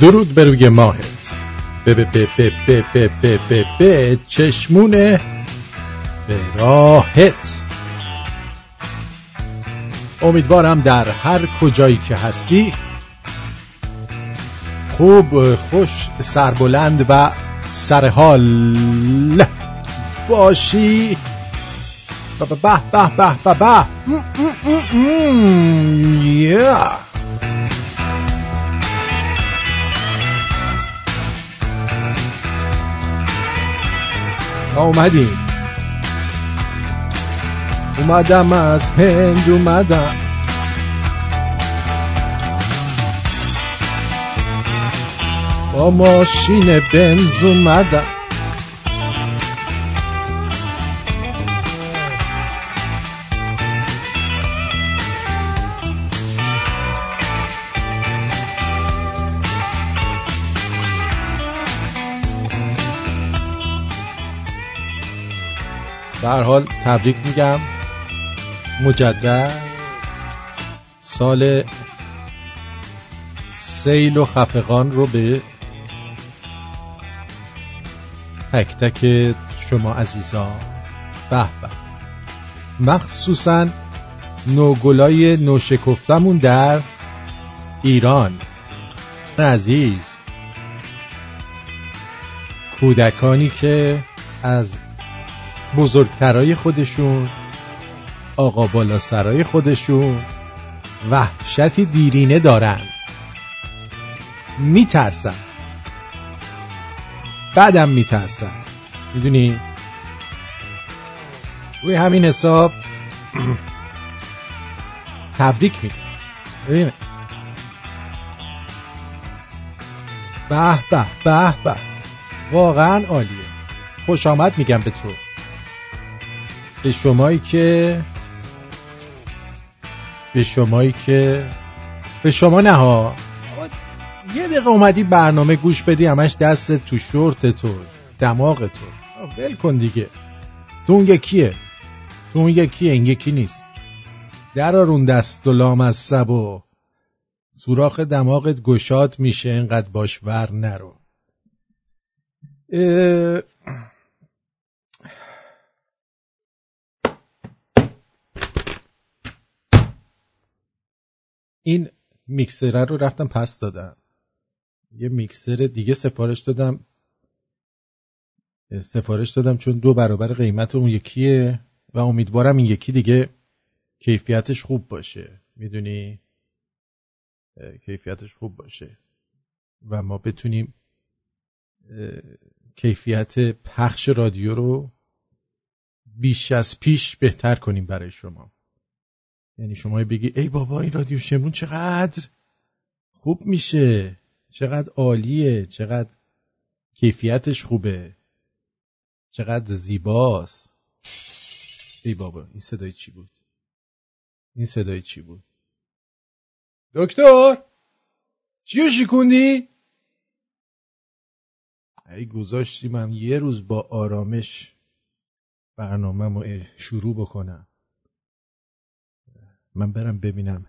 درود بر روی ماهت. به به به به به به به به به چشمونه به راهت. امیدوارم در هر کجایی که هستی خوب، خوش، سربلند و سرحال باشی. به به به به به به به yeah. اومدیم، اومدم از هند، اومدم با ماشین بنز، اومدم در حال. تبریک میگم مجدد، سال سیل و خفقان رو به تک تک شما عزیزان. به به، مخصوصا نوگلای نوشکفتمون در ایران عزیز، کودکانی که از بزرگترای خودشون، آقا بالا سرای خودشون وحشتی دیرینه دارن، میترسن، بعدم میترسن، میدونی؟ روی همین حساب تبریک میگم. به به به به، واقعا عالیه. خوش آمد میگم به تو، به شمایی که به شما نه ها، یه دقیقه اومدی برنامه گوش بدی، همش دست تو شورت تو، دماغ تو، ول کن دیگه. تو اون یکیه، تو اون یکیه، این یکی نیست. درارون دست و لام از سب و سوراخ دماغت گشاد میشه، اینقدر باش ور نرو. این میکسره رو رفتم پس دادم، یه میکسر دیگه سفارش دادم چون 2 برابر قیمت اون یکیه و امیدوارم این یکی دیگه کیفیتش خوب باشه، میدونی، کیفیتش خوب باشه و ما بتونیم کیفیت پخش رادیو رو بیش از پیش بهتر کنیم برای شما. یعنی شما بگی ای بابا این رادیو شمرون چقدر خوب میشه، چقدر عالیه، چقدر کیفیتش خوبه، چقدر زیباست. ای بابا این صدای چی بود؟ این صدای چی بود؟ دکتر چیو شکوندی؟ ای گذاشتیم هم یه روز با آرامش برنامه‌مو شروع بکنم. من برم ببینم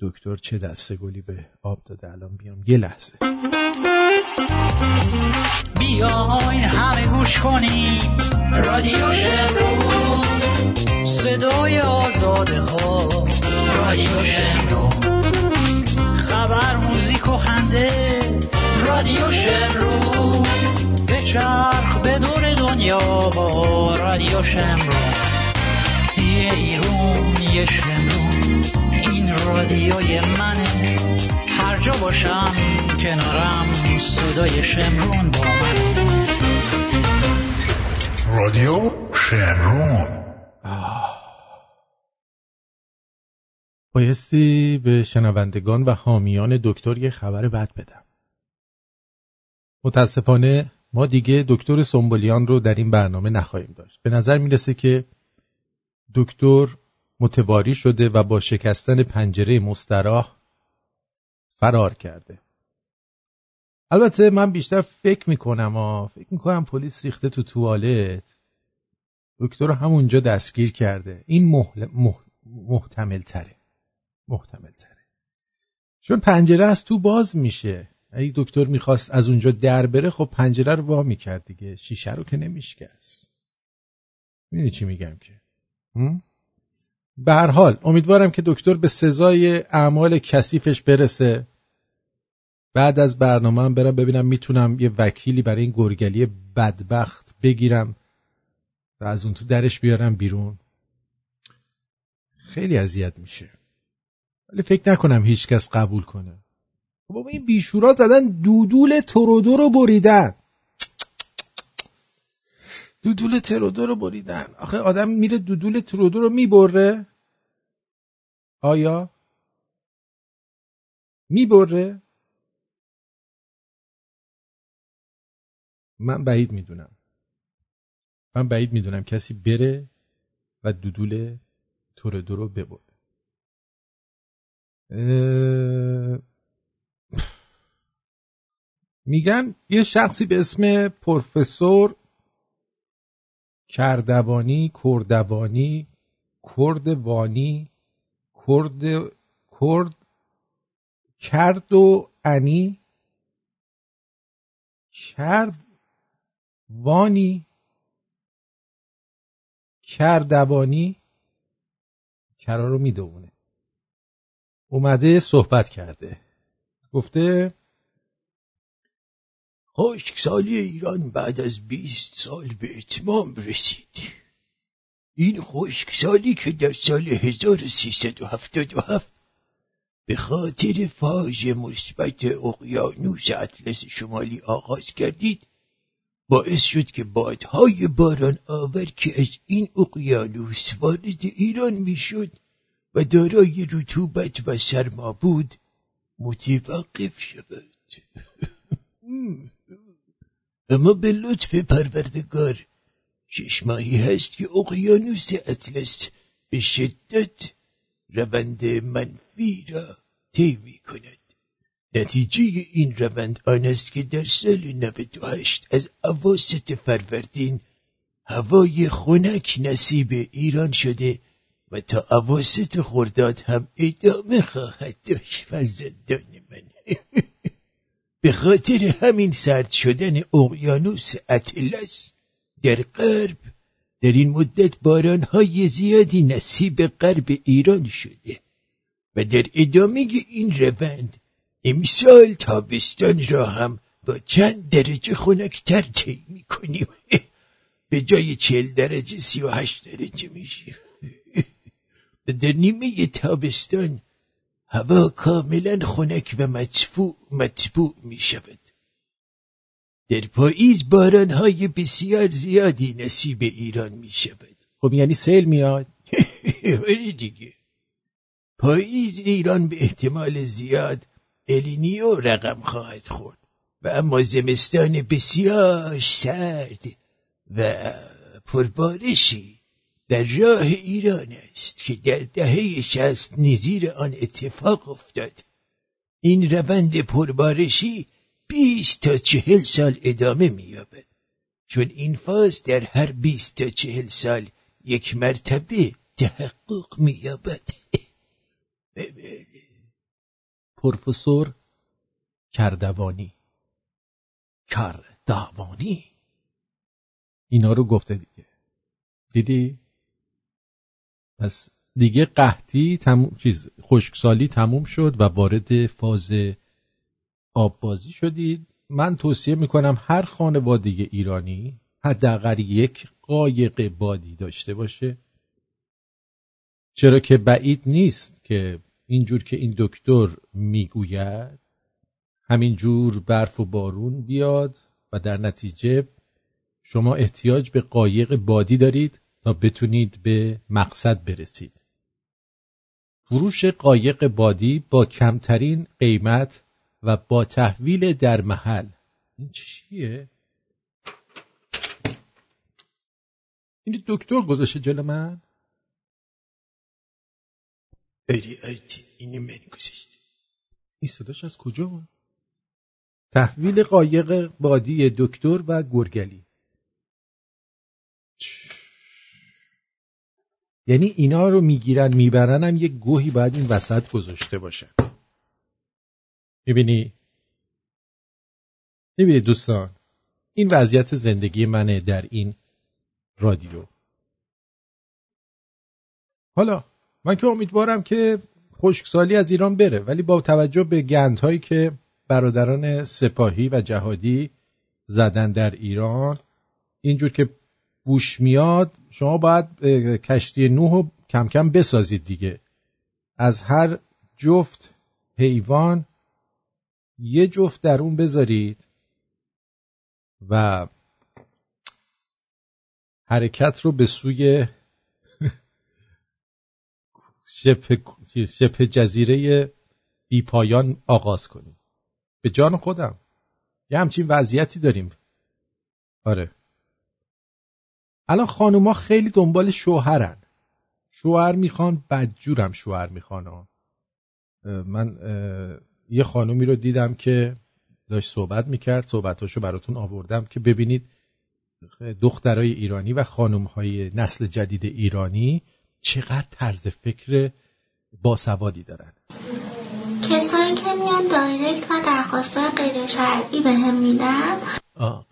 دکتر چه دسته گلی به آب داده، الان بیام. یه لحظه بیاین همه گوش کنی رادیو شمرون، صدای آزاده ها، رادیو شمرون، خبر، موزیک و خنده، رادیو شمرون، به چرخ به دور دنیا با رادیو شمرون. یه ایرون یه شمرون، این رادیوی منه، هر جا باشم کنارم صدای شمرون با من. رادیو شمرون. بایستی به شنوندگان و حامیان دکتر یه خبر بد بدم. متاسفانه ما دیگه دکتر سنبولیان رو در این برنامه نخواهیم داشت. به نظر میرسه که دکتر متواری شده و با شکستن پنجره مستراح فرار کرده. البته من بیشتر فکر میکنم پلیس ریخته تو توالت، دکتر رو همونجا دستگیر کرده. این محتمل تره، چون پنجره از تو باز میشه، اگه دکتر میخواست از اونجا در بره خب پنجره رو وا میکرد دیگه، شیشه رو که نمیشکست. میدونی چی میگم که به هر حال امیدوارم که دکتر به سزای اعمال کثیفش برسه. بعد از برنامه هم برم ببینم میتونم یه وکیلی برای این گرگلی بدبخت بگیرم و از اون تو درش بیارم بیرون. خیلی اذیت میشه ولی فکر نکنم هیچ کس قبول کنه. بابا این بیشورا زدن دودول ترودو رو بریدن، دودول ترودو رو بریدن. آخه آدم میره دودول ترودو رو میبره؟ آیا میبره؟ من بعید میدونم کسی بره و دودول ترودو رو ببره. میگن یه شخصی به اسم پروفسور کردوانی کرا رو میدونه اومده صحبت کرده، گفته خشکسالی ایران بعد از 20 سال به اتمام رسید. این خشکسالی که در سال 1377 به خاطر فاج مثبت اقیانوس اطلس شمالی آغاز گردید باعث شد که بادهای باران آور که از این اقیانوس وارد ایران میشد و دارای رطوبت و سرما بود متوقف شد. اما به لطف پروردگار ششماهی هست که اقیانوس اطلس به شدت روند منفی را طی می‌کند. نتیجه این روند آن است که در سال 98 از اواسط فروردین هوای خنک نصیب ایران شده و تا اواسط خرداد هم ادامه خواهد داشت. فرزندان من به خاطر همین سرد شدن اقیانوس اطلس در غرب در این مدت باران‌های زیادی نصیب غرب ایران شده و در ادامه این روند امسال تابستان را هم با چند درجه خنک‌تر طی می‌کنیم. به جای 40 درجه 38 درجه میشه. در نیمه تابستان هوا کاملا خنک و مطبوع می شود. در پاییز بارانهای بسیار زیادی نصیب ایران می شود. خب یعنی سیل میاد؟ ولی دیگه پاییز ایران به احتمال زیاد الینیو رقم خواهد خورد و اما زمستان بسیار سرد و پربارشی در راه ایران است که در دهه 60 نظیر آن اتفاق افتاد. این روند پربارشی 20 تا 40 سال ادامه می‌یابد چون این فاز در هر 20 تا 40 سال یک مرتبه تحقق می‌یابد. پروفسور کردوانی اینا رو گفته دیگه. دیدی؟ پس دیگه قحطی خشکسالی تموم شد و وارد فاز آببازی شدید. من توصیه میکنم هر خانواده ایرانی حداقل یک قایق بادی داشته باشه، چرا که بعید نیست که اینجور که این دکتر میگوید همینجور برف و بارون بیاد و در نتیجه شما احتیاج به قایق بادی دارید تا بتونید به مقصد برسید. فروش قایق بادی با کمترین قیمت و با تحویل در محل. این چیه؟ این دکتر گذاشته جلو من؟ آره اینی من گذاشته. این صداش از کجا بود؟ تحویل قایق بادی دکتر و گرگلی. یعنی اینا رو میگیرن میبرن هم یک گوهی باید این وسط گذاشته باشن. میبینی ببینید دوستان، این وضعیت زندگی منه در این رادیو. حالا من که امیدوارم که خشکسالی از ایران بره، ولی با توجه به گندهایی که برادران سپاهی و جهادی زدن در ایران، اینجور که بوش میاد شما باید کشتی نوحو کم کم بسازید دیگه. از هر جفت حیوان یه جفت در اون بذارید و حرکت رو به سوی شبه جزیره بی پایان آغاز کنیم. به جان خودم یه همچین وضعیتی داریم. آره الان خانوما خیلی دنبال شوهرن، شوهر میخوان، بدجورم شوهر میخوان. من یه خانومی رو دیدم که داشت صحبت میکرد، صحبتاشو براتون آوردم که ببینید دخترای ایرانی و خانومهای نسل جدید ایرانی چقدر طرز فکر باسوادی دارن. کسایی که میان دایرکت و درخواستای غیر شرعی به هم میدن،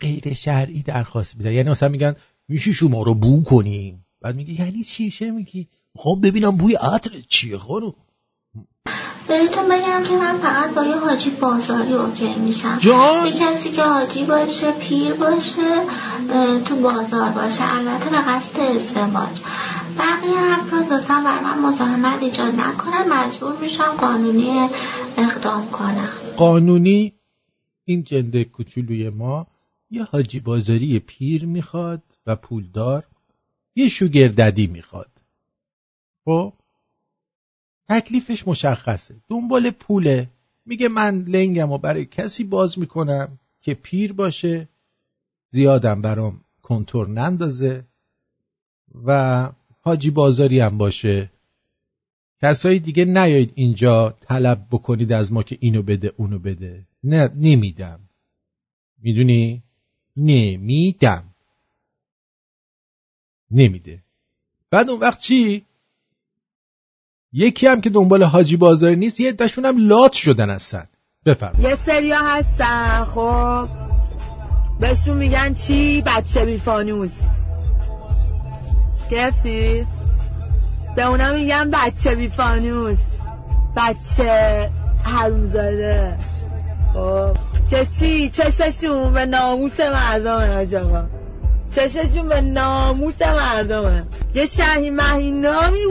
غیر شرعی درخواست میدن، یعنی اصلا میگن میشه شما رو بو کنیم، بعد میگه یعنی چی؟ چه میگی؟ خب ببینم بوی عطر چیه خانم. بهتون بگم که من فقط با یه حاجی بازاری اوکی میشم. یه کسی که حاجی باشه، پیر باشه، تو بازار باشه، البته به قصد ازدواج. بقیه افراد لطفا بر من مزاحمت ایجاد نکنن، مجبور میشم قانونی اقدام کنم. قانونی؟ این جنده کوچولوی ما یه حاجی بازاری پیر میخواد و پولدار، یه شوگرددی میخواد. خب تکلیفش مشخصه، دنبال پوله. میگه من لنگم و برای کسی باز میکنم که پیر باشه، زیادم برام کنتور نندازه و حاجی بازاری هم باشه. کسایی دیگه نیایید اینجا طلب بکنید از ما که اینو بده اونو بده. نه نمیدم، میدونی؟ نمیدم، نمیده. بعد اون وقت چی؟ یکی هم که دنبال حاجی بازاری نیست، یه عده‌شون هم لات شدن هستن. بفرمایید. یه سریا هستن خب بهشون میگن چی؟ بچه بی فانوس. گرفتی؟ به اونا میگن بچه بی فانوس، بچه حرومزاده. خب که چی؟ چششون به ناموس مردمه آجاقا، چششون به ناموس مردمه. یه شهی مهین نامی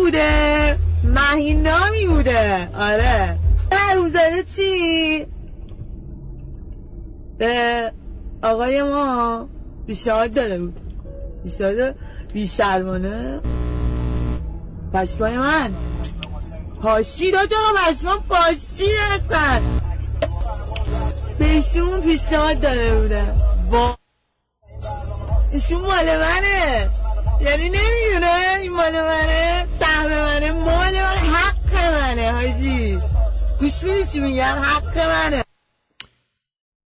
بوده. آره حرومزاده چی؟ به آقای ما بیشهاد داره بود، بیشهاد بیشرمانه. پشمای من پاشید آجاقا، پشمان پاشید هستن. بهشون پیشنهاد داده بودم ایشون مال منه، یعنی نمیدونه این مال منه، سهم منه، مال منه، حق منه. حاجی گوش میدی چی میگن؟ حق منه.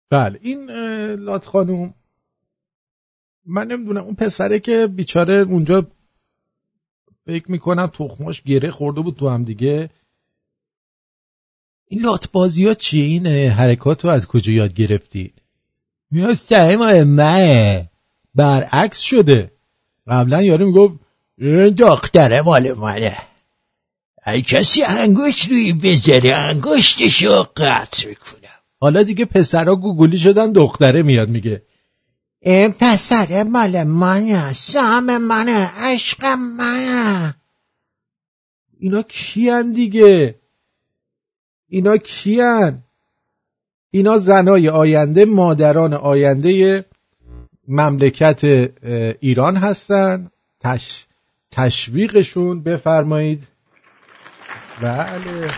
بله این لات خانوم، من نمیدونم اون پسره که بیچاره اونجا فکر میکنم تخماش گره خورده بود تو هم دیگه. این لاتبازی ها چیه؟ این حرکات رو از کجا یاد گرفتین؟ میاد سعی منه، برعکس شده. قبلا یارو میگفت این دختره مال منه، ای کسی انگشت روی بذاره انگشتشو قطع میکنم. حالا دیگه پسرها گوگلی شدن، دختره میاد میگه این پسره مال منه، سهم منه، عشق منه. اینا کیان دیگه؟ اینا کیان؟ اینا زنای آینده، مادران آینده مملکت ایران هستن. تشویقشون بفرمایید. بله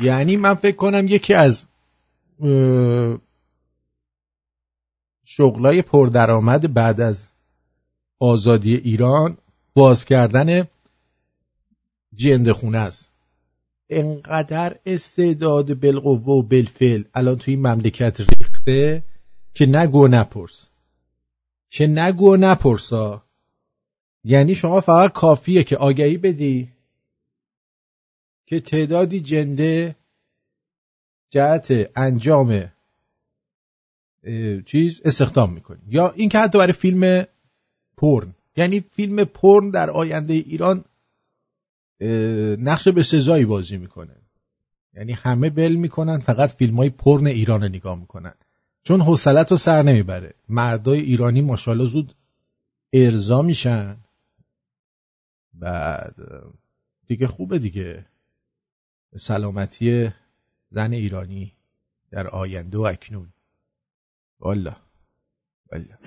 یعنی من فکر کنم یکی از شغلای پردرآمد بعد از آزادی ایران باز کردن جندخونه است. انقدر استعداد بالقوه و بالفعل الان توی مملکت ریخته که نگو نپرس، که نگو نپرسا. یعنی شما فقط کافیه که آگهی بدی که تعدادی جنده جهت انجام چیز استخدام میکنیم، یا این که حتی برای فیلم پورن، یعنی فیلم پورن در آینده ایران نقش به سزایی بازی میکنه، یعنی همه بل میکنن فقط فیلم های پورن ایران رو نگاه میکنن چون حوصله رو سر نمیبره. مردای ایرانی ماشاءالله زود ارضا میشن، بعد دیگه خوبه دیگه. سلامتی زن ایرانی در آینده و اکنون، والله والله.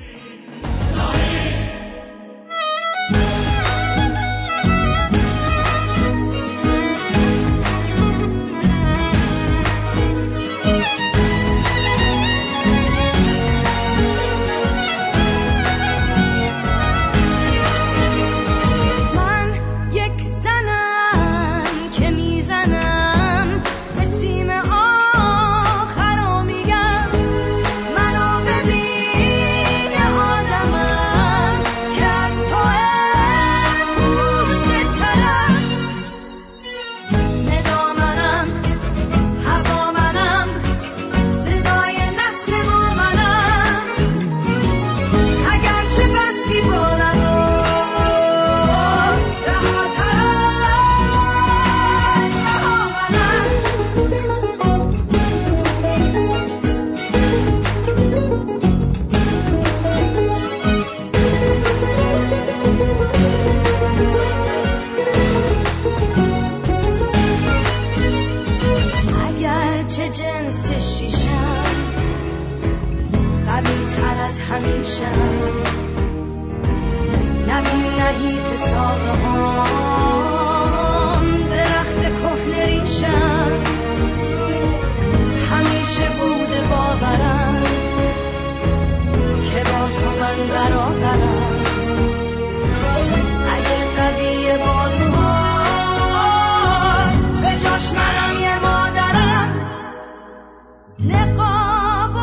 همیشه نبین نهیف ساقه هم درخت کهنه ریشم، همیشه بوده باورم که با تو من برابرم، اگه قوی بازوهات به جاش منم یه مادرم، نقاب و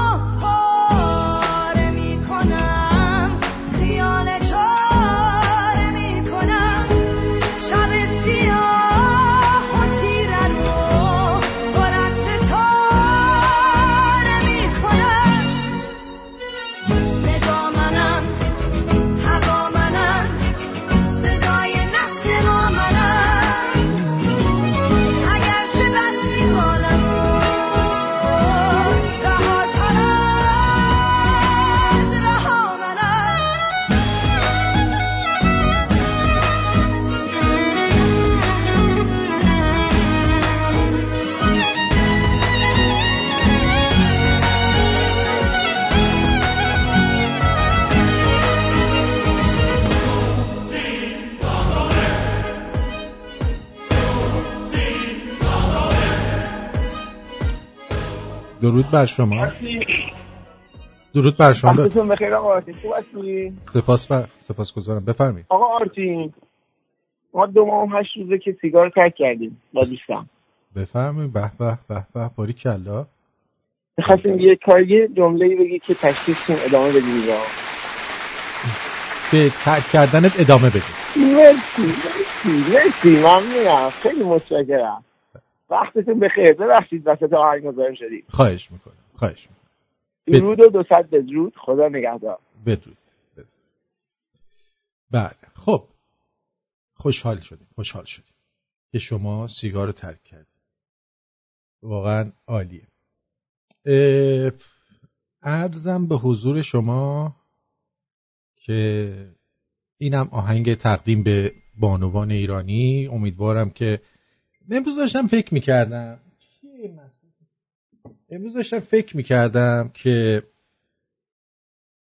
درود بر شما. درود بر شما. وقتتون بخیر آقا آرتین. خوب هستی؟ سپاسگزارم. بفرمایید. آقا آرتین ما 2 ماه و 8 روزه که سیگار ترک کردیم با دوستم. بفرمایید. به به به به باریکلا. می‌خواستیم یه کاری جمله‌ای بگی که تشخیصتون ادامه بدید آقا. به ترک کردنت ادامه بدید. مرسی ممنونم. خیلی متشکرم. وقتتون بخیر. ببخشید وسط آهنگ مزاحم شدید. خواهش میکنم. درود و 200 بدرود. خدا نگهدار. بدرود. بله خب خوشحال شدیم که شما سیگار رو ترک کردید. واقعا عالیه. عرضم به حضور شما که اینم آهنگ تقدیم به بانوان ایرانی. امیدوارم که امروز داشتم فکر میکردم که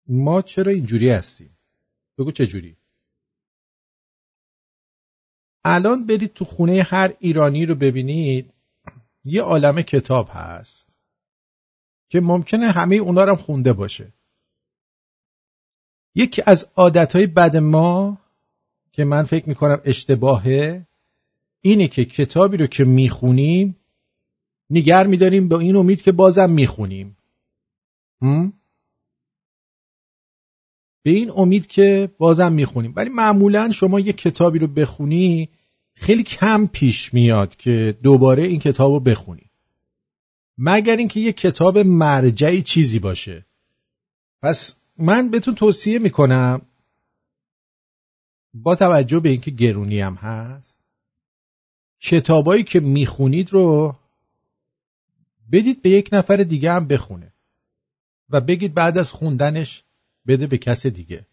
ما چرا اینجوری هستیم. بگو چه جوری؟ الان برید تو خونه هر ایرانی رو ببینید، یه عالمه کتاب هست که ممکنه همه اونا رو هم خونده باشه. یکی از عادتهای بد ما که من فکر میکنم اشتباهه اینه که کتابی رو که میخونیم نگر میداریم با این امید که بازم میخونیم، ولی معمولاً شما یه کتابی رو بخونی خیلی کم پیش میاد که دوباره این کتاب رو بخونی. مگر اینکه یک کتاب مرجعی چیزی باشه. پس من بهتون توصیه میکنم با توجه به اینکه گرونی هم هست، کتابایی که میخونید رو بدید به یک نفر دیگه هم بخونه و بگید بعد از خوندنش بده به کس دیگه.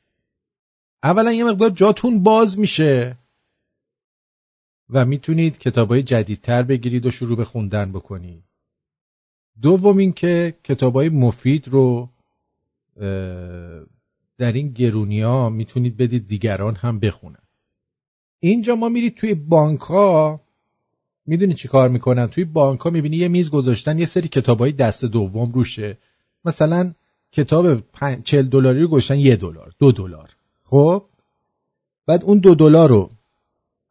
اولا یه مقدار جاتون باز میشه و میتونید کتابای جدیدتر بگیرید و شروع به خوندن بکنید. دوم این که کتابای مفید رو در این گرونیا میتونید بدید دیگران هم بخونن. اینجا ما میرید توی بانک‌ها، میدونی چی کار میکنن؟ توی بانک‌ها میبینی یه میز گذاشتن یه سری کتابای دست دوم روشه، مثلا کتاب 40 دلاری رو گذاشتن $1، $2. خب بعد اون $2 رو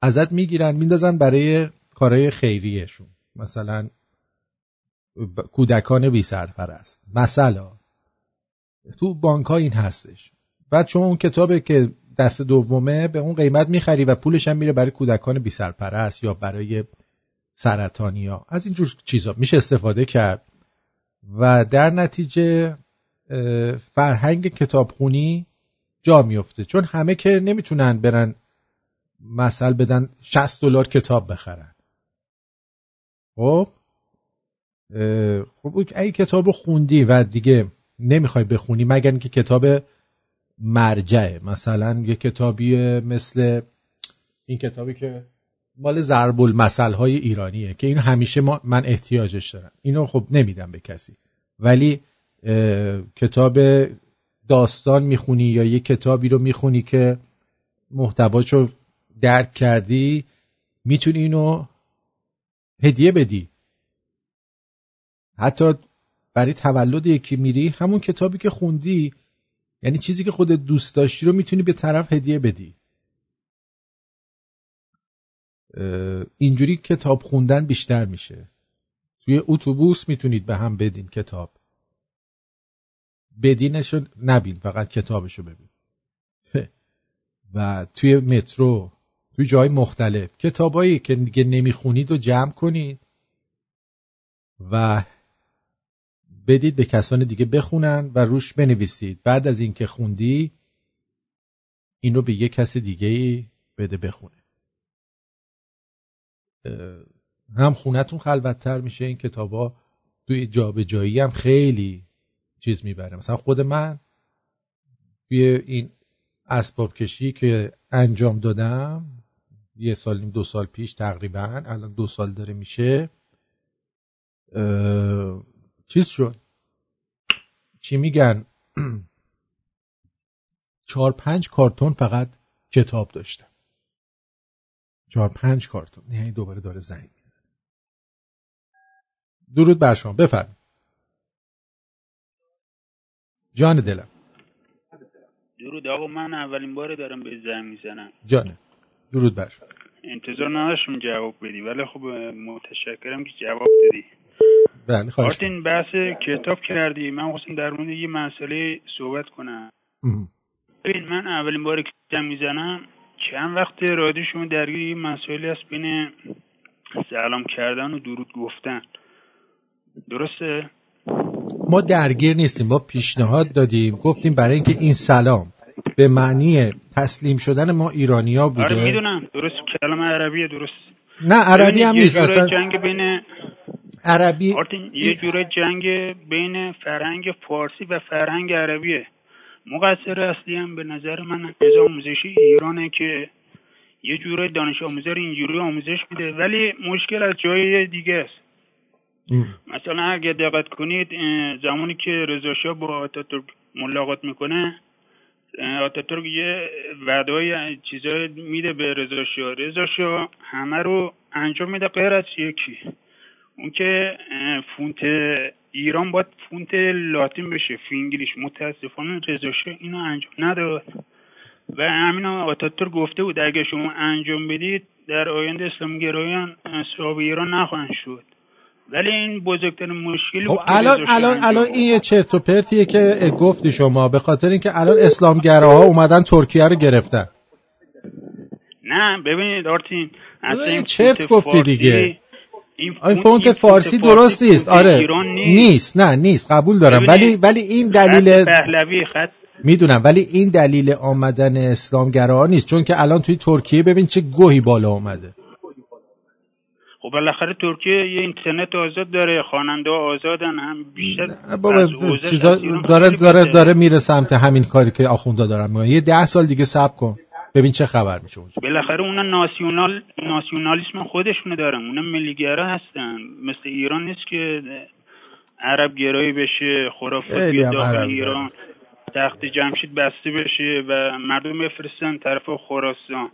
ازت میگیرن میندازن برای کارهای خیریهشون، مثلا کودکان بی سرپرست، مثلا تو بانک‌ها این هستش. بعد چون اون کتابی که دست دومه به اون قیمت میخری و پولش هم میره برای کودکان بی سرپرست یا برای سرطانیا، از این جور چیزا میشه استفاده کرد و در نتیجه فرهنگ کتابخونی جا میفته، چون همه که نمیتونن برن مثلا بدن $60 کتاب بخرن. خب اگه کتاب رو خوندی و دیگه نمیخوای بخونی مگر اینکه کتاب مرجعه، مثلا یه کتابی مثل این کتابی که مال ضرب المثل های ایرانیه که این همیشه من احتیاجش دارم، اینو خب نمیدم به کسی، ولی کتاب داستان میخونی یا یه کتابی رو میخونی که محتواشو درک کردی میتونی اینو هدیه بدی. حتی برای تولد یکی میری همون کتابی که خوندی، یعنی چیزی که خودت دوست داشتی رو میتونی به طرف هدیه بدی. اینجوری کتاب خوندن بیشتر میشه. توی اتوبوس میتونید به هم بدین کتاب، بدینشو نبین فقط کتابشو ببین. و توی مترو، توی جای مختلف کتابایی که دیگه نمیخونید رو جمع کنید و بدید به کسان دیگه بخونن و روش بنویسید بعد از این که خوندی اینو به یک کس دیگه بده بخونه. هم خونتون خلوت‌تر میشه، این کتابا توی جابجایی هم خیلی چیز میبره. مثلا خود من توی این اسباب کشی که انجام دادم 1.5-2 سال پیش تقریبا، الان 2 سال داره میشه، چیز شد، چی میگن، 4-5 کارتون فقط کتاب داشتم، 4-5 کارتون. یعنی دوباره داره زنگ میزنه. درود بر شما، بفرمایید. جان دلم، درود آقا، من اولین باره دارم به زنگ میزنم. جانه درود بر شما. انتظار نداشتم جواب بدی ولی خب متشکرم که جواب دادی. آرتین بحث کتاب کردی، من خواستم در مورد یه مسئله صحبت کنم. ببین من اولین باره که زنگ میزنم، چند وقت رادیو شما درگیر یه مسئله هست بین سلام کردن و درود گفتن، درسته؟ ما درگیر نیستیم، ما پیشنهاد دادیم، گفتیم برای اینکه این سلام به معنی تسلیم شدن ما ایرانی‌ها بوده. آره میدونم، درست، کلمه عربیه، درست. نه عربی هم نیست اصلا، جنگ بین عربی یه جوره جنگ بین فرهنگ فارسی و فرهنگ عربیه. مقصر اصلی هم به نظر من نظام آموزشی ایرانه که یه جوره دانش آموزا رو اینجوری آموزش میده، ولی مشکل از جای دیگه است. مثلا اگه دقت کنید زمانی که رضا شاه با آتاتورک ملاقات میکنه، آتاتورک یه وعده‌ای چیزایی میده به رضا شاه، رضا شاه همه رو انجام میده غیر از یکی، اون که فونت ایران باید فونت لاتین بشه، فینگلیش. متاسفانه رضا شاه اینو انجام نداد و همین آتاتورک گفته بود اگه شما انجام بدید در آینده اسلام گرایان صاحب ایران نخواهند شد، ولی این بزرگترین مشکل بود. الان این یه چرت و پرتیه که گفتی شما، به خاطر اینکه الان اسلامگراها اومدن ترکیه رو گرفتن. نه ببینید آرتین، اصلا این چرت گفتی دیگه. این فونت فارسی درست نیست. آره نیست، نه نیست، قبول دارم، ولی این دلیل پهلوی خط میدونم، ولی این دلیل آمدن اسلامگراها نیست، چون که الان توی ترکیه ببین چه گوهی بالا اومده. خب بالاخره ترکیه یه اینترنت آزاد داره، خواننده ها آزادن، هم بیشتر بابا چیزا داره میره سمت همین کاری که آخوندا دارن میگن. یه 10 سال دیگه صبر کن ببین چه خبر میشه اونجا. بالاخره اونا ناسیونالیسم خودشونو دارن، اونا ملیگرا هستن، مثل ایران نیست که عرب گرایی بشه، خرافات بیاد داخل ایران، تخت جمشید بسته بشه و مردم بفرستن طرف خراسان.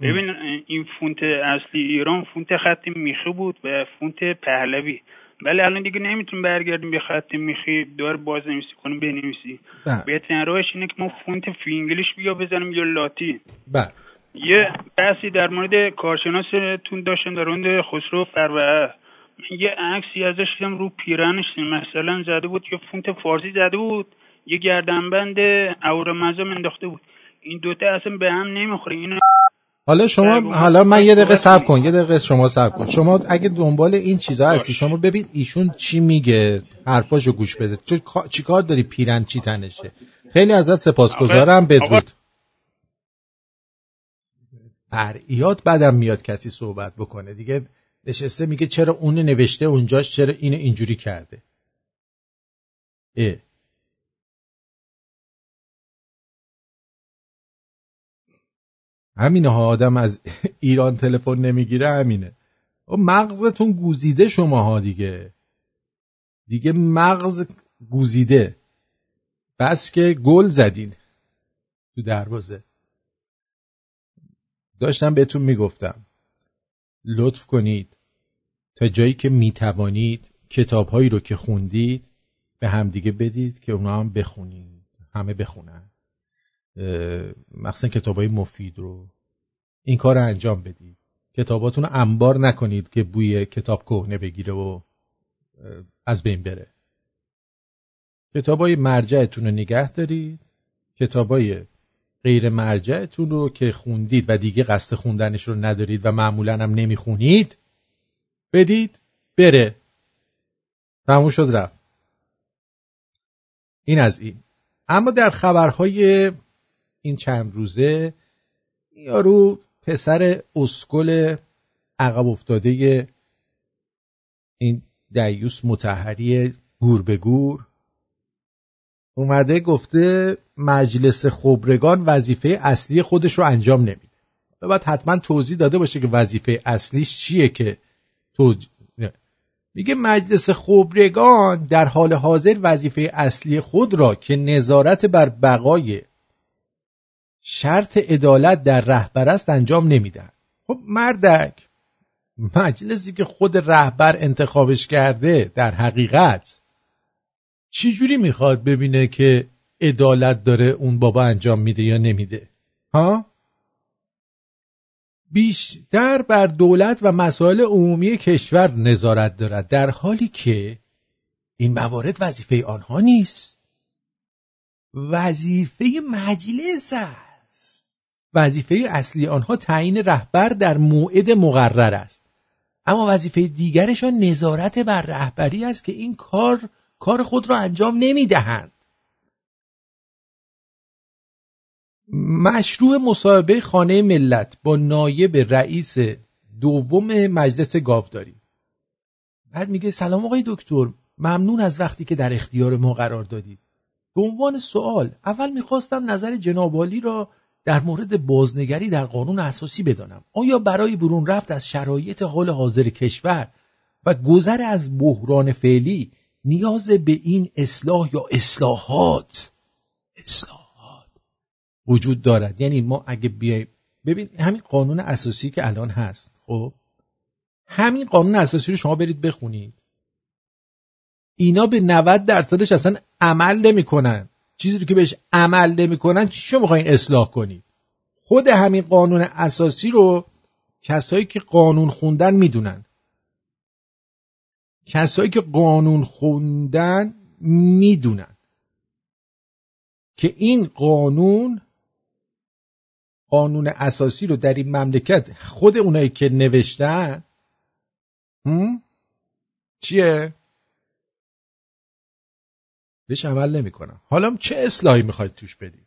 ببین این فونت اصلی ایران فونت خط میخی بود و فونت پهلوی، ولی الان دیگه نمیتونیم برگردیم به خط میخی، دور بازنویسی کنیم بنویسی. بهترین راهش اینه که ما فونت فینگلیش بیا بزنیم یا لاتین. بله یه بحثی در مورد کارشناستون داشتم در مورد خسرو فروه، یه عکسی ازش دیدم رو پیرنش مثلا زده بود، یه فونت فارسی زده بود، یه گردنبند اورمزم انداخته بود، این دوتا اصلا به هم نمیخوره. این حالا شما، حالا من یه دقیقه صبر کن، یه دقیقه شما صبر کن، شما اگه دنبال این چیزا هستی شما ببین ایشون چی میگه، حرفاشو گوش بده، چیکار داری پیرن چی تنشه. خیلی ازت سپاسگزارم، بدرود. فرعیات بعدم میاد کسی صحبت بکنه دیگه، نشسته میگه چرا اون نوشته اونجاش، چرا این اینجوری کرده. همینه ها، آدم از ایران تلفن نمیگیره همینه. مغزتون گوزیده شماها دیگه مغز گوزیده، بس که گل زدین تو دروازه. داشتم بهتون میگفتم لطف کنید تا جایی که میتوانید کتابهایی رو که خوندید به همدیگه بدید که اونا هم بخونید، همه بخونن، مخصوصا کتابای مفید رو این کار رو انجام بدید. کتاباتون رو انبار نکنید که بوی کتاب کهنه بگیره و از بین بره. کتابای مرجعتون رو نگه دارید، کتابای غیر مرجعتون رو که خوندید و دیگه قصد خوندنش رو ندارید و معمولاً هم نمیخونید بدید بره، تموم شد رفت. این از این. اما در خبرهای این چند روزه، یارو پسر اسکل عقب افتاده این دیوس مطهری گور به گور اومده گفته مجلس خبرگان وظیفه اصلی خودش رو انجام نمیده. بعد حتما توضیح داده باشه که وظیفه اصلیش چیه که میگه مجلس خبرگان در حال حاضر وظیفه اصلی خود را که نظارت بر بقای شرط عدالت در رهبر است انجام نمیدن. خب مردک، مجلسی که خود رهبر انتخابش کرده در حقیقت چی جوری میخواد ببینه که عدالت داره اون بابا انجام میده یا نمیده؟ ها؟ بیشتر بر دولت و مسائل عمومی کشور نظارت دارد، در حالی که این موارد وظیفه آنها نیست، وظیفه مجلس است. وظیفه اصلی آنها تعیین رهبر در موعد مقرر است، اما وظیفه دیگرشان نظارت بر رهبری است که این کار خود را انجام نمیدهند. مشروع مصاحبه خانه ملت با نایب رئیس دوم مجلس گاوداری. بعد میگه سلام آقای دکتر، ممنون از وقتی که در اختیار ما قرار دادید. به عنوان سوال اول میخواستم نظر جناب عالی را در مورد بازنگری در قانون اساسی بدانم. آیا برای برون رفت از شرایط حال حاضر کشور و گذر از بحران فعلی نیاز به این اصلاح یا اصلاحات وجود دارد؟ یعنی ما اگه بیایم ببین همین قانون اساسی که الان هست، خب همین قانون اساسی رو شما برید بخونید، اینا به 90% اصلا عمل نمی‌کنن. چیزی که بهش عمل نمی‌کنن چیشو می‌خواین اصلاح کنید؟ خود همین قانون اساسی رو کسایی که قانون خوندن میدونن. که این قانون اساسی رو در این مملکت خود اونایی که نوشتن چیه؟ بهش عمل نمی کنم. حالا چه اصلاحی میخواید توش بدید؟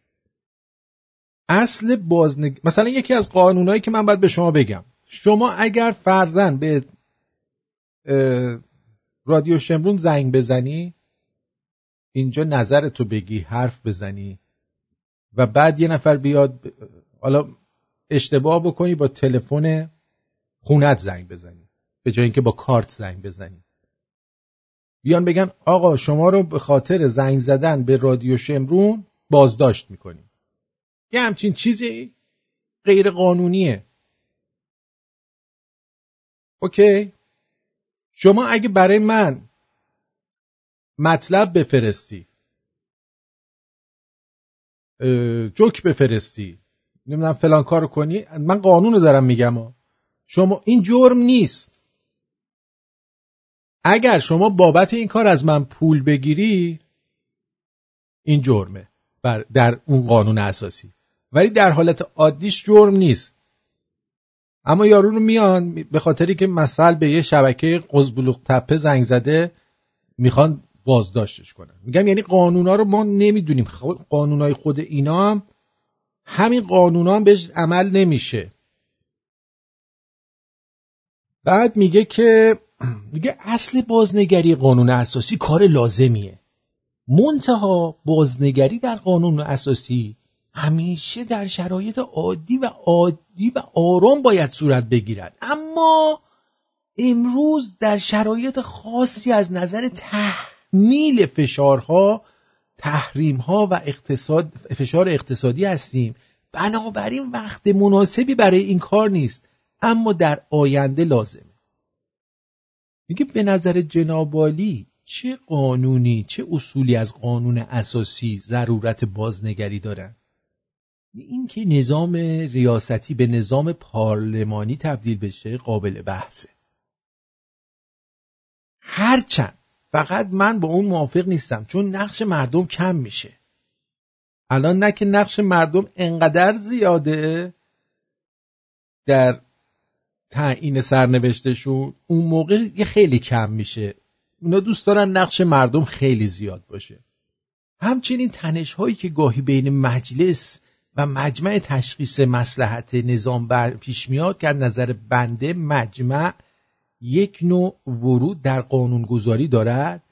اصل مثلا یکی از قانونایی که من باید به شما بگم، شما اگر فرضاً به رادیو شمرون زنگ بزنی، اینجا نظرتو بگی، حرف بزنی و بعد یه نفر بیاد، حالا اشتباه بکنی با تلفن خونت زنگ بزنی به جای اینکه با کارت زنگ بزنی، بیان بگن آقا شما رو به خاطر زنگ زدن به رادیو شمرون بازداشت میکنیم، یه همچین چیزی غیر قانونیه. اوکی؟ شما اگه برای من مطلب بفرستی، جوک بفرستی، نمیدونم فلان کارو کنی، من قانونو دارم میگم شما، این جرم نیست. اگر شما بابت این کار از من پول بگیری، این جرمه در اون قانون اساسی، ولی در حالت عادیش جرم نیست. اما یارو رو میان به خاطری که مثلا به یه شبکه قزبلوق تپه زنگ زده میخوان بازداشتش کنن. میگم یعنی قانونا رو ما نمیدونیم، قانونای خود اینا هم همین قانونا هم بهش عمل نمیشه. بعد میگه که دیگه اصل بازنگری قانون اساسی کار لازمیه، منتها بازنگری در قانون اساسی همیشه در شرایط عادی و آرام باید صورت بگیرد، اما امروز در شرایط خاصی از نظر تحمیل فشارها، تحریمها و فشار اقتصادی هستیم، بنابراین وقت مناسبی برای این کار نیست، اما در آینده لازمه. میگه به نظر جنابالی چه قانونی، چه اصولی از قانون اساسی ضرورت بازنگری دارن؟ این که نظام ریاستی به نظام پارلمانی تبدیل بشه قابل بحثه، هرچند فقط من با اون موافق نیستم، چون نقش مردم کم میشه. الان نه که نقش مردم انقدر زیاده در تعیین سرنوشتشون، اون موقع یه خیلی کم میشه، اونا دوست دارن نقش مردم خیلی زیاد باشه. همچنین تنش هایی که گاهی بین مجلس و مجمع تشخیص مصلحت نظام پیش میاد که از نظر بنده مجمع یک نوع ورود در قانونگذاری دارد،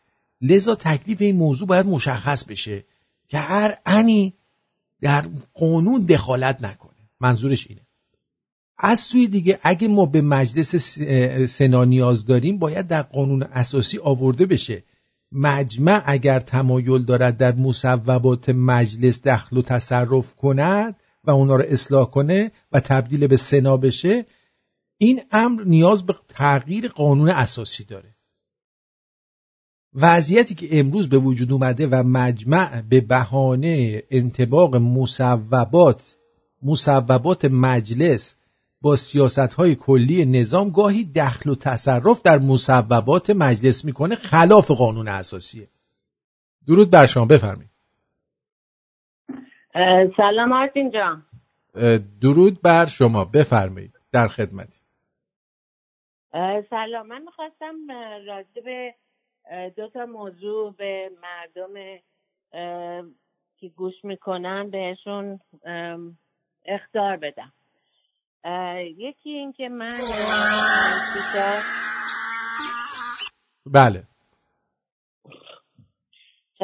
لذا تکلیف این موضوع باید مشخص بشه که هر انی در قانون دخالت نکنه. منظورش اینه. از سوی دیگه اگه ما به مجلس سنا نیاز داریم، باید در قانون اساسی آورده بشه مجمع اگر تمایل دارد در مصوبات مجلس دخل و تصرف کند و اونا رو اصلاح کنه و تبدیل به سنا بشه، این امر نیاز به تغییر قانون اساسی داره. وضعیتی که امروز به وجود اومده و مجمع به بهانه انطباق مصوبات مجلس با سیاست‌های کلی نظام گاهی دخل و تصرف در مصوبات مجلس میکنه، خلاف قانون اساسیه. درود بر شما، بفرمایید. سلام آرتین جان. درود بر شما، بفرمایید، در خدمتی. سلام، من میخواستم راجع به دو تا موضوع به مردم که گوش میکنن بهشون اخطار بدم. یکی این که من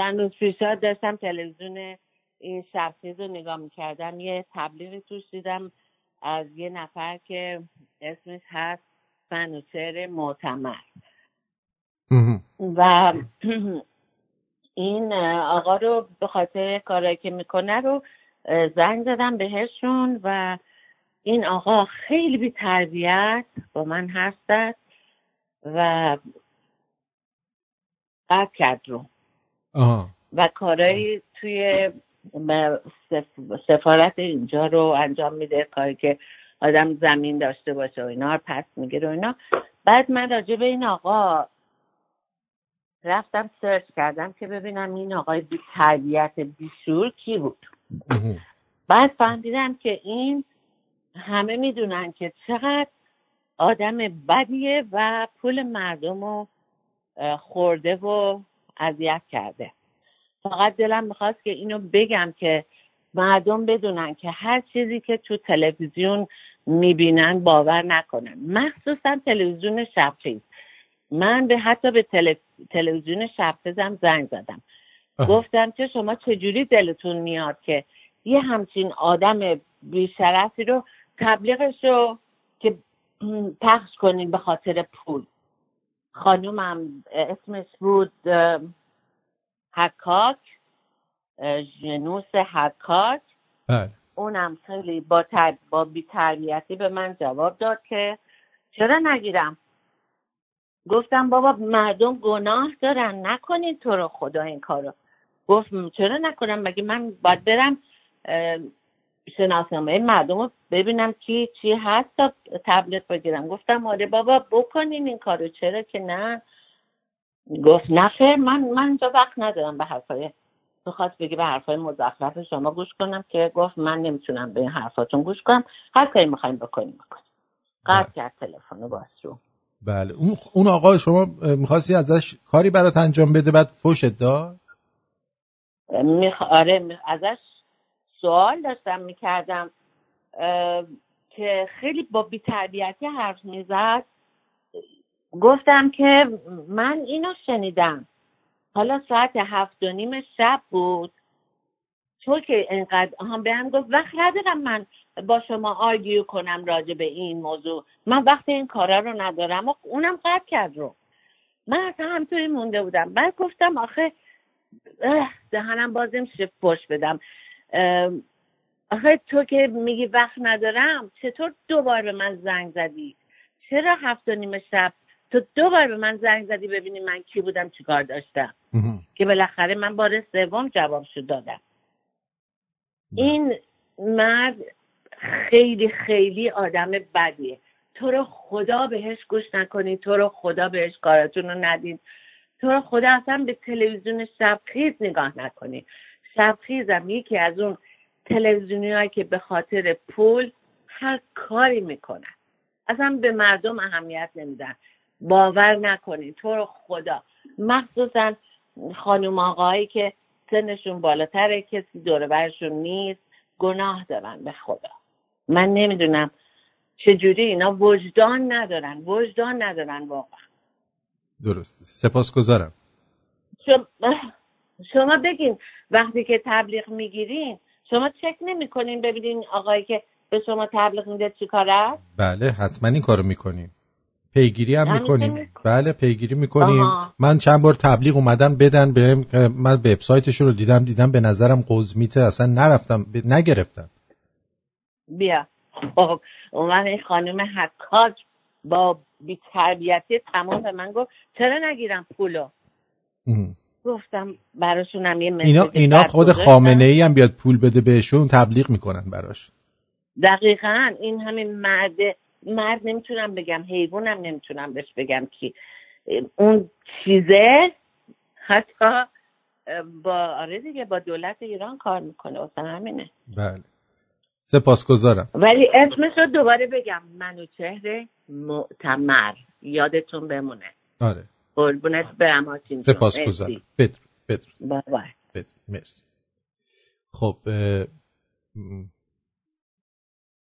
چند روز پیشا داشتم تلویزیون این شب‌خیز رو نگاه میکردم، یه تبلیغی توش دیدم از یه نفر که اسمش هست فنوشر معتمر و این آقا رو به خاطر کارایی که میکنه رو زنگ زدم بهشون و این آقا خیلی بی تربیت با من حرف زد و قطع کرد رو و کارایی توی سفارت اینجا رو انجام میده، کاری که آدم زمین داشته باشه و اینا رو پس میگیره و اینا. بعد من راجع به این آقا رفتم سرچ کردم که ببینم این آقای بی تربیت بی شعور کی بود. بعد فهمیدم که این همه میدونن که چقدر آدم بدیه و پول مردم رو خورده و اذیت کرده. فقط دلم میخواست که اینو بگم که مردم بدونن که هر چیزی که تو تلویزیون میبینن باور نکنن، مخصوصا تلویزیون شبخیز. من حتی به تلویزیون شبخیزم زنگ زدم، گفتم که شما چجوری دلتون میاد که یه همچین آدم بیشرفی رو تبلیغش رو که پخش کنین به خاطر پول. خانومم اسمش بود حکاک، جنوس حکاک. اونم خیلی با بی‌تربیتی به من جواب داد که چرا نگیرم. گفتم بابا مردم گناه دارن، نکنین تو رو خدا این کارو. گفت چرا نکنم، مگه من باید برم شناسنامه مردم رو ببینم کی چی هست تا تبلیغ بگیرم؟ گفتم آره بابا بکنین این کارو، چرا که نه. گفت نخیر، من جا وقت ندارم به حرفای تو. خواست بگی به حرفای مزخرف شما گوش کنم، که گفت من نمیتونم به این حرفاتون گوش کنم، هر کاری میخوایم بکنیم. قطع کرد تلفنو بازرو. بله اون آقا شما میخواستی ازش کاری برات انجام بده بعد فوشت داد؟ آره ازش سوال داشتم میکردم که خیلی با بی‌تربیتی حرف میزد. گفتم که من اینو شنیدم، حالا ساعت 7:30 شب بود، چون که اینقدر هم به هم گفت وقت ندارم من با شما آرگیو کنم راجع به این موضوع، من وقت این کارا رو ندارم. اونم قطع کرد رو. من اصلا همطوری مونده بودم. بعد گفتم آخه دهنم بازم شفوش بدم، آخه تو که میگی وقت ندارم چطور دوبار به من زنگ زدی؟ چرا 7:30 شب تو دوبار به من زنگ زدی ببینی من کی بودم چیکار داشتم؟ که بالاخره من بار سوم جوابشو دادم. این مرد خیلی خیلی آدم بدیه، تو رو خدا بهش گوش نکنید، تو رو خدا بهش کاراتون رو ندید، تو رو خدا اصلا به تلویزیون شبخیز نگاه نکنید. شبخیز هم یکی از اون تلویزیونی هایی که به خاطر پول هر کاری میکنن، اصلا به مردم اهمیت نمیدن. باور نکنید تو رو خدا، مخصوصا خانم آقایی که سنشون بالاتره، کسی دور برشون نیست، گناه دارن به خدا. من نمیدونم چجوری اینا وجدان ندارن واقعا. درسته، سپاسگزارم. شما بگین وقتی که تبلیغ میگیرین شما چک نمیکنین ببینین آقایی که به شما تبلیغ میده چی کاره است؟ بله حتما این کارو میکنیم، پیگیری هم میکنیم. بله پیگیری میکنیم. من چند بار تبلیغ اومدم بدن بهم، من وبسایتش رو دیدم به نظرم قزمیته، اصلا نرفتم نگرفتم. بیا خب اومد این خانم حکاک با بی‌تربیتی تمام به من گفت چرا نگیرم پولو؟ گفتم براشون هم یه مسیج. اینا خود خامنه‌ای هم بیاد پول بده بهشون تبلیغ میکنن براش. دقیقاً این همین مرد نمیتونم بگم، حیوانم نمیتونم بهش بگم که اون چیزه، حتی با دولت ایران کار میکنه، واسه همینه. بله سپاسگزارم. ولی اسمش رو دوباره بگم، منوچهر معتمر، یادتون بمونه. آره قربونت برم هاشم. سپاسگزارم. بدرود. بابا مرسی. خب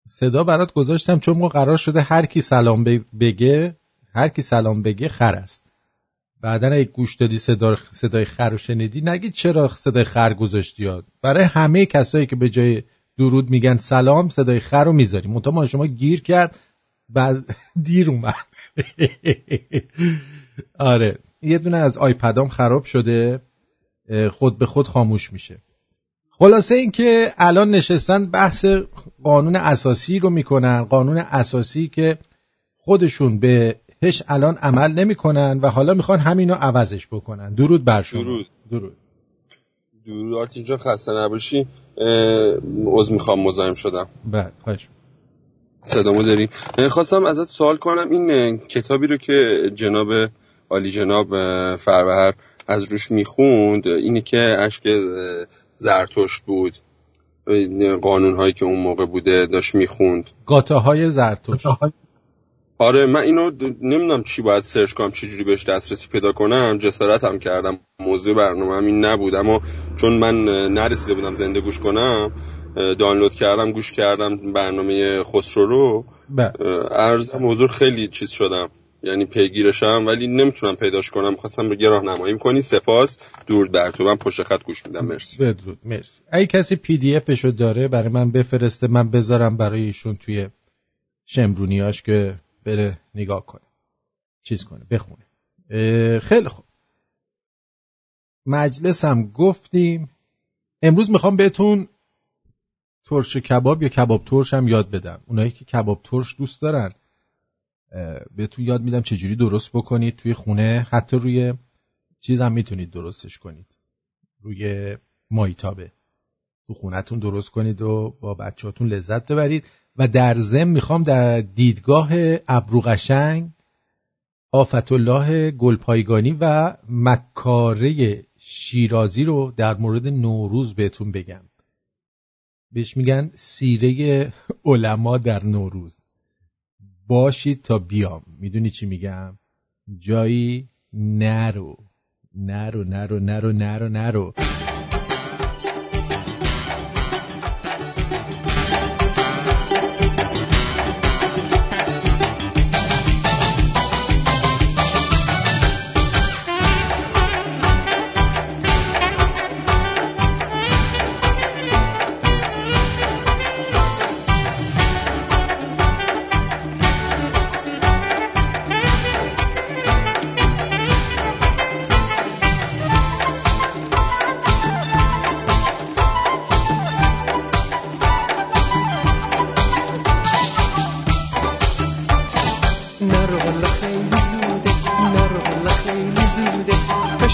صدا برات گذاشتم چون ما قرار شده هر کی سلام بگه خر است. بعدن یک گوش دادی صدای خر رو شنیدی، نگی چرا صدای خر گذاشتی. یاد برای همه کسایی که به جای درود میگن سلام صدای خر رو میذاری. منتها شما گیر کرد و دیر اومد. آره یه دونه از آیپدام خراب شده، خود به خود خاموش میشه. خلاصه این که الان نشستن بحث قانون اساسی رو میکنن، قانون اساسی که خودشون بهش الان عمل نمیکنن و حالا میخوان همینو عوضش بکنن. درود بر شما. درود آرتین جان، خسته نباشی. عذر میخوام مزاحم شدم. بله خواهش. صدامو داری؟ خواستم ازت سوال کنم، این کتابی رو که جناب عالی جناب فروهر از روش میخوند، اینی که اشک زرتشت بود، قانون هایی که اون موقع بوده داشت میخوند، گاتاهای زرتشت. آره من اینو نمیدونم چی باید سرچ کنم، چه جوری بهش دسترسی پیدا کنم. جسارتم کردم، موضوع برنامه‌م این نبود، اما چون من نرسیده بودم زنده گوش کنم، دانلود کردم، گوش کردم برنامه خسرو رو. عرض موضوع خیلی چیز شدم، یعنی پیگیرشم، ولی نمیتونم پیداش کنم. خواستم بگه راهنمایی کنی. سپاس. دور برتو. من پشت خط گوش میدم. مرسی. بدرود. مرسی. اگه کسی پی دی افشو داره برای من بفرسته، من بذارم برای ایشون توی شمرونیاش که بره نگاه کنه، چیز کنه، بخونه. خیلی خوب. مجلس هم گفتیم. امروز میخوام بهتون ترش کباب یا کباب ترش هم یاد بدم. اونایی که کباب ترش دوست دارن بهتون یاد میدم چجوری درست بکنید توی خونه. حتی روی چیز هم میتونید درستش کنید، روی مایتابه تو خونتون درست کنید و با بچهاتون لذت ببرید. و در ضمن میخوام در دیدگاه ابروقشنگ، آفت الله گلپایگانی و مکاره شیرازی رو در مورد نوروز بهتون بگم. بهش میگن سیره علما در نوروز. باشید تا بیام. میدونی چی میگم؟ جایی نرو. نرو حالا خیلی زوده، به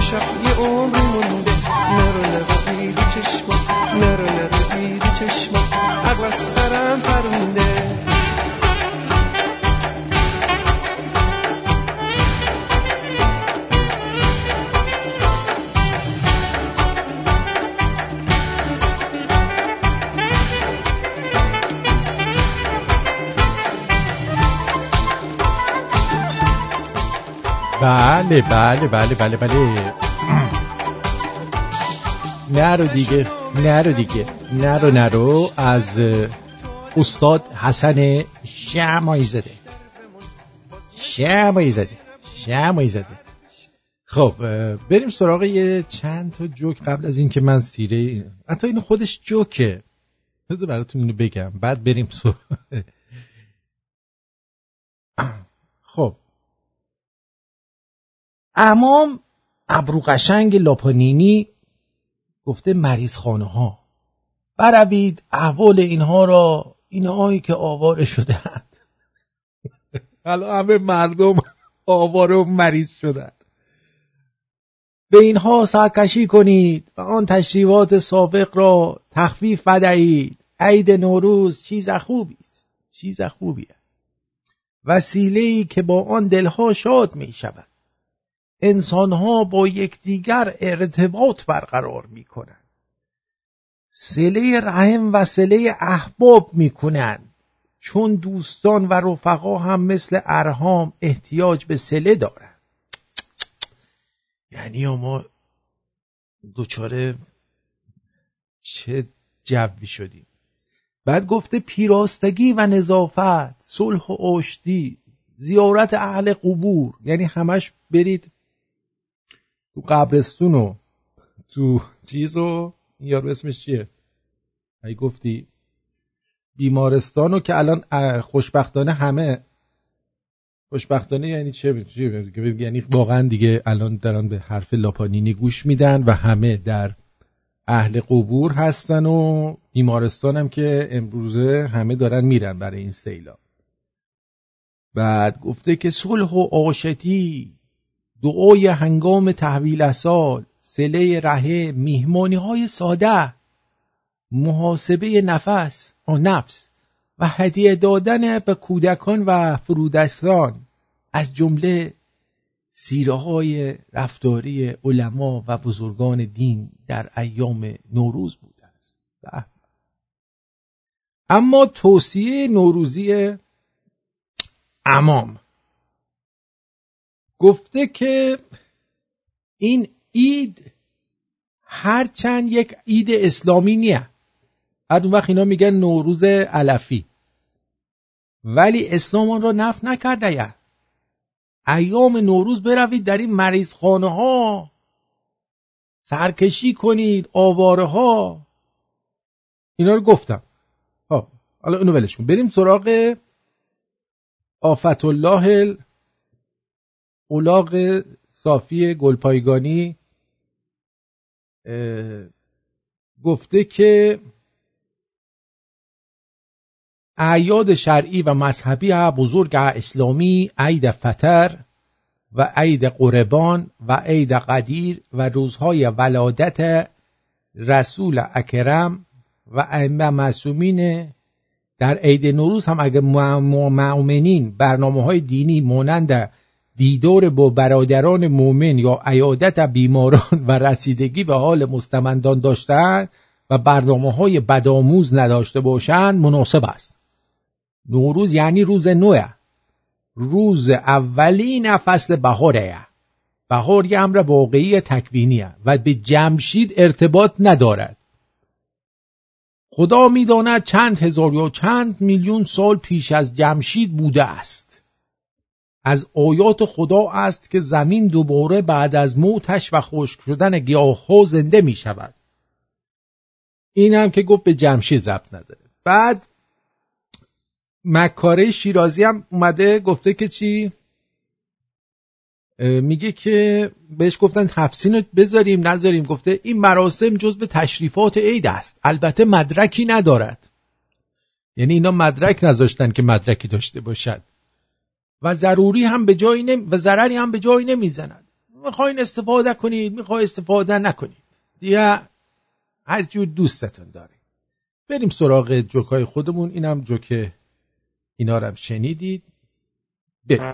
شب یه عمر مونده، نرو نرو دیدی چشما عقل از سرم پرونده. بله نرو دیگه از استاد حسن شمایی زده. خب بریم سراغ یه چند تا جوک قبل از این که من سیره، حتی این خودش جوکه، بذار براتون اینو بگم بعد بریم سراغ. خب عمام ابرو قشنگ لاپانینی گفته مریض خانه ها بروید احوال اینها را، اینهایی که آواره شده اند. حالا همه مردم آواره و مریض شدن، به اینها سرکشی کنید و آن تشریفات سابق را تخفیف بدهید. عید نوروز چیز خوبی است، وسیله‌ای که با آن دلها شاد می شود. انسان‌ها با یکدیگر ارتباط برقرار می‌کنند، صله رحم و صله احباب می‌کنند، چون دوستان و رفقا هم مثل ارحام احتیاج به صله دارند. یعنی ما دوچاره چه جوی شدیم. بعد گفته پیراستگی و نظافت، صلح و آشتی، زیارت اهل قبور، یعنی همش برید تو قبرستون و تو چیز رو، این یارو اسمش چیه؟ ای گفتی بیمارستانو که الان خوشبختانه همه خوشبختانه یعنی چه؟ یعنی واقعا دیگه الان دارن به حرف لاپانینی گوش میدن و همه در اهل قبور هستن و بیمارستانم که امروزه همه دارن میرن برای این سیلاب. بعد گفته که صلح و آشتی، دعای هنگام تحویل سال، صله رحم، مهمانی های ساده، محاسبه نفس و هدیه دادن به کودکان و فرودستان، از جمله سیره های رفتاری علما و بزرگان دین در ایام نوروز بوده است. اما توصیه نوروزی امام گفته که این عید هرچند یک عید اسلامی نیه، بعد اون وقت اینا میگن نوروز علفی، ولی اسلام آن را نفی نکرده یه. ایام نوروز بروید در این مریض خانه ها سرکشی کنید، آواره ها، اینا رو گفتم. حالا اینو ولش کن، بریم سراغ آفت الله الاغ صافی گلپایگانی. گفته که اعیاد شرعی و مذهبی بزرگ اسلامی، عید فطر و عید قربان و عید قدیر و روزهای ولادت رسول اکرم و ائمه معصومین. در عید نوروز هم اگر مؤمنین برنامه‌های دینی مانند دیدار با برادران مؤمن یا عیادت بیماران و رسیدگی به حال مستمندان داشتند و برنامه‌های بدآموز نداشته باشند مناسب است. نوروز یعنی روز نو، روز اولین فصل بهاره. بهار یه امر واقعی تکوینی و به جمشید ارتباط ندارد. خدا می داند چند هزار یا چند میلیون سال پیش از جمشید بوده است. از آیات خدا است که زمین دوباره بعد از موتش و خشک شدن گیاه‌ها زنده می شود. این هم که گفت به جمشید ربط نداره. بعد مکاره شیرازی هم اومده گفته که چی؟ میگه که بهش گفتن تفسین رو بذاریم نذاریم، گفته این مراسم جزو تشریفات عید است، البته مدرکی ندارد. یعنی اینا مدرک نذاشتن که مدرکی داشته باشد و ضروری هم به جایی و ضرری هم به جایی نمیزند. میخواین استفاده کنید، میخواین استفاده نکنید، یا هر جور دوستتون داره. بریم سراغ جوکای خودمون. اینم جوکه، اینا رو هم شنیدید. بریم.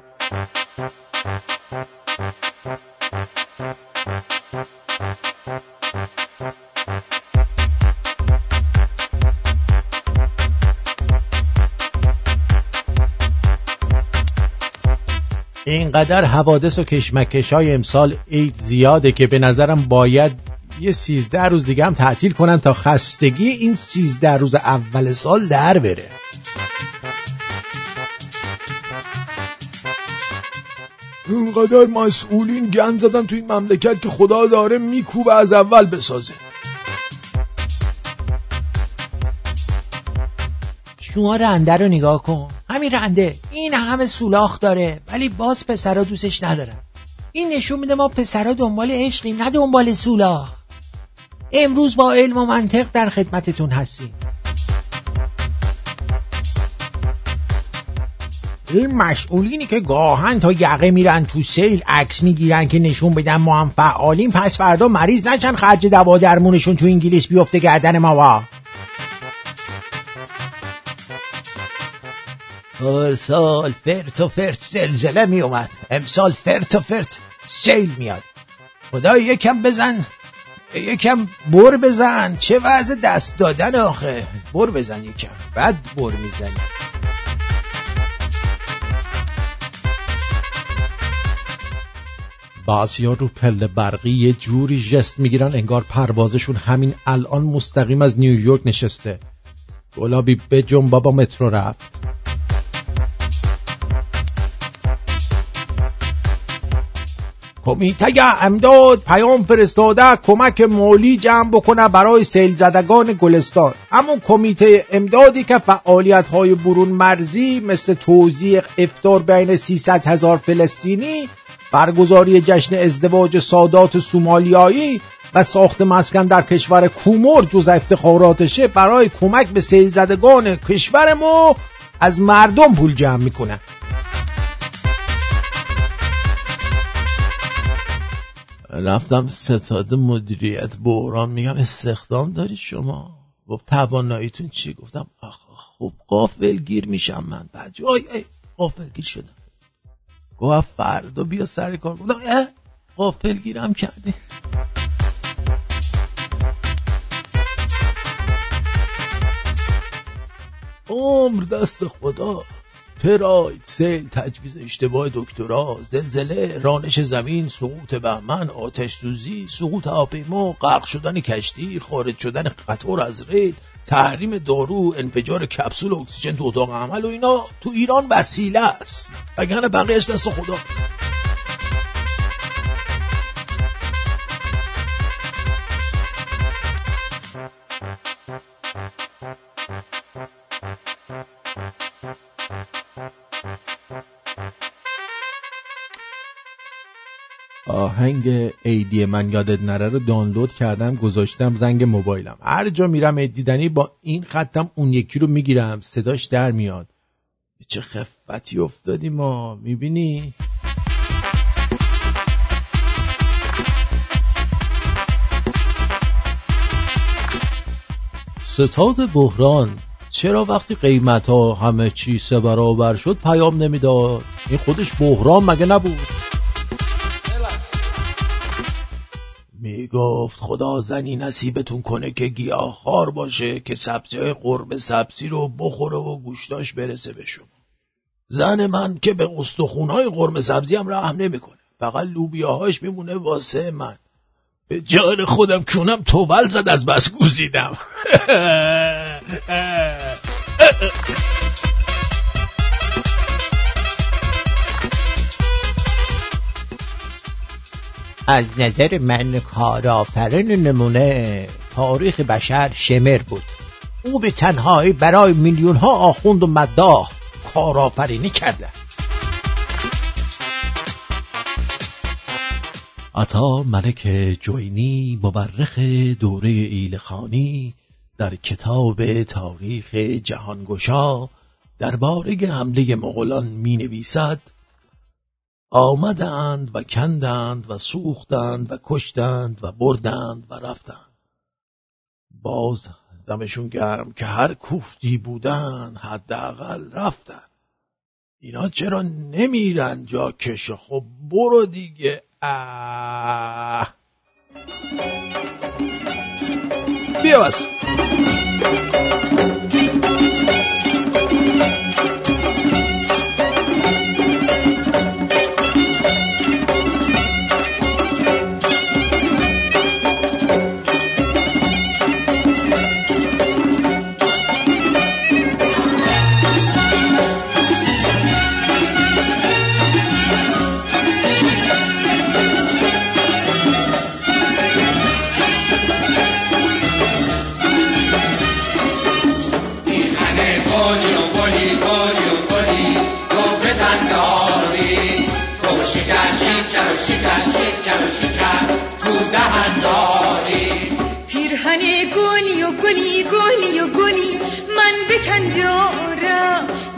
اینقدر حوادث و کشمکش‌های امسال عید زیاده که به نظرم باید یه 13 روز دیگه هم تعطیل کنن تا خستگی این 13 روز اول سال در بره. اینقدر مسئولین گند زدن توی مملکت که خدا داره میکوبه از اول بسازه. شما رنده رو نگاه کن، همین رنده این همه سولاخ داره ولی باز پسرا دوستش ندارن. این نشون میده ما پسرا دنبال عشقیم نه دنبال سولاخ. امروز با علم و منطق در خدمتتون هستیم. این مسئولینی که گاهن تا یقه میرن تو سیل عکس میگیرن که نشون بدن ما هم فعالیم، پس فردا مریض نشن خرج دوا درمونشون تو انگلیس بیفته گردن ما. وا هر سال فرت و فرت زلزله می اومد، امسال فرت و فرت سیل میاد. خدا یکم بزن، یکم بر بزن. چه وضع دست دادن آخه. بر بزن یکم، بعد بر میزنی. بعضیا رو پله برقی یه جوری جست میگیرن انگار پروازشون همین الان مستقیم از نیویورک نشسته. گلابی بجنب بابا، مترو رفت. کمیته امداد پیام فرستاده کمک مالی جمع بکنه برای سیل زدگان گلستان. اما کمیته امدادی که فعالیت‌های برون مرزی مثل توزیع افطار بین 300,000 فلسطینی، برگزاری جشن ازدواج سادات سومالیایی و ساخت مسکن در کشور کومور جز افتخاراتشه، برای کمک به سیل زدگان کشور ما از مردم پول جمع میکنه. رفتم ستاد مدیریت بحران، میگم استخدام دارید شما؟ گفت تواناییتون چی؟ گفتم خب غافلگیر میشم من. بچه ای غافلگیر شدم. گفت فردا بیا سر کار. گفتم غافلگیرم کردی. عمر دست خدا، تراید، سیل، تجویز اشتباه دکترا، زلزله، رانش زمین، سقوط بهمن، آتش سوزی، سقوط هواپیما، غرق شدن کشتی، خارج شدن قطار از ریل، تحریم دارو، انفجار کپسول اکسیژن تو اتاق عمل و اینا تو ایران وسیله است، وگرنه بقیه‌اش دست خداست. آهنگ عیدی من یادت نره رو دانلود کردم گذاشتم زنگ موبایلم. هر جا میرم عید دیدنی با این خطم اون یکی رو میگیرم، صداش در میاد. چه خفتی افتادی ما، میبینی؟ ستاد بحران چرا وقتی قیمت ها همه چی 3 برابر شد پیام نمیداد؟ این خودش بحران مگه نبود؟ میگفت خدا زنی نصیبتون کنه که گیاهخوار باشه، که سبزی‌های قرمه سبزی رو بخوره و گوشتاش برسه به شما. زن من که به استخون‌های قرمه سبزی هم رحم نمی‌کنه، فقط لوبیاهاش میمونه واسه من. به جان خودم کونم توبل زد از بس گوزیدم. از نظر من کارآفرین نمونه تاریخ بشر شمر بود. او به تنهایی برای میلیون ها آخوند و مداح کارآفرینی کرده. عطا ملک جوینی مورخ دوره ایلخانی در کتاب تاریخ جهانگشا درباره حمله مغولان می نویسد: آمدند و کندند و سوختند و کشتند و بردند و رفتند. باز دمشون گرم که هر کوفتی بودن حداقل رفتن. اینا چرا نمیرن جا کش؟ خب برو دیگه. بیا بس.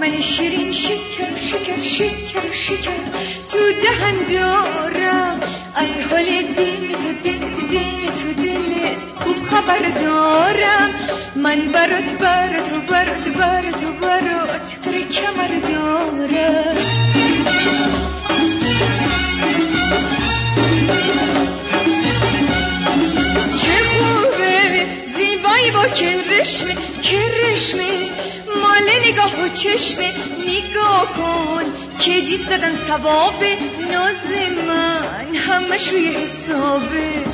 من شیرین شکر شکر شکر شکر تو دهن دارم، از حال دل تو دلت خوب خبر دارم. من برات تر کمر دارم. چه خوبه زیبایی با کرشمه مال نگاه و چشم. نگاه کن که دید زدن ثواب ناز من، همش روی حسابه.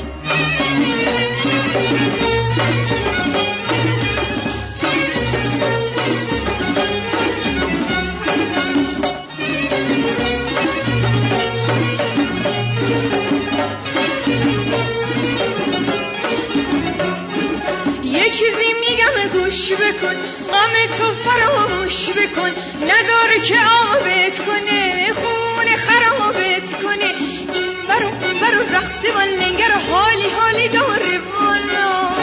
یه چیزی میگم گوش بکن، غم تو فراموش بکن، نذار که آبت کنه خون خرابت کنه. این برو رقص و لنگر و حالی داره والا.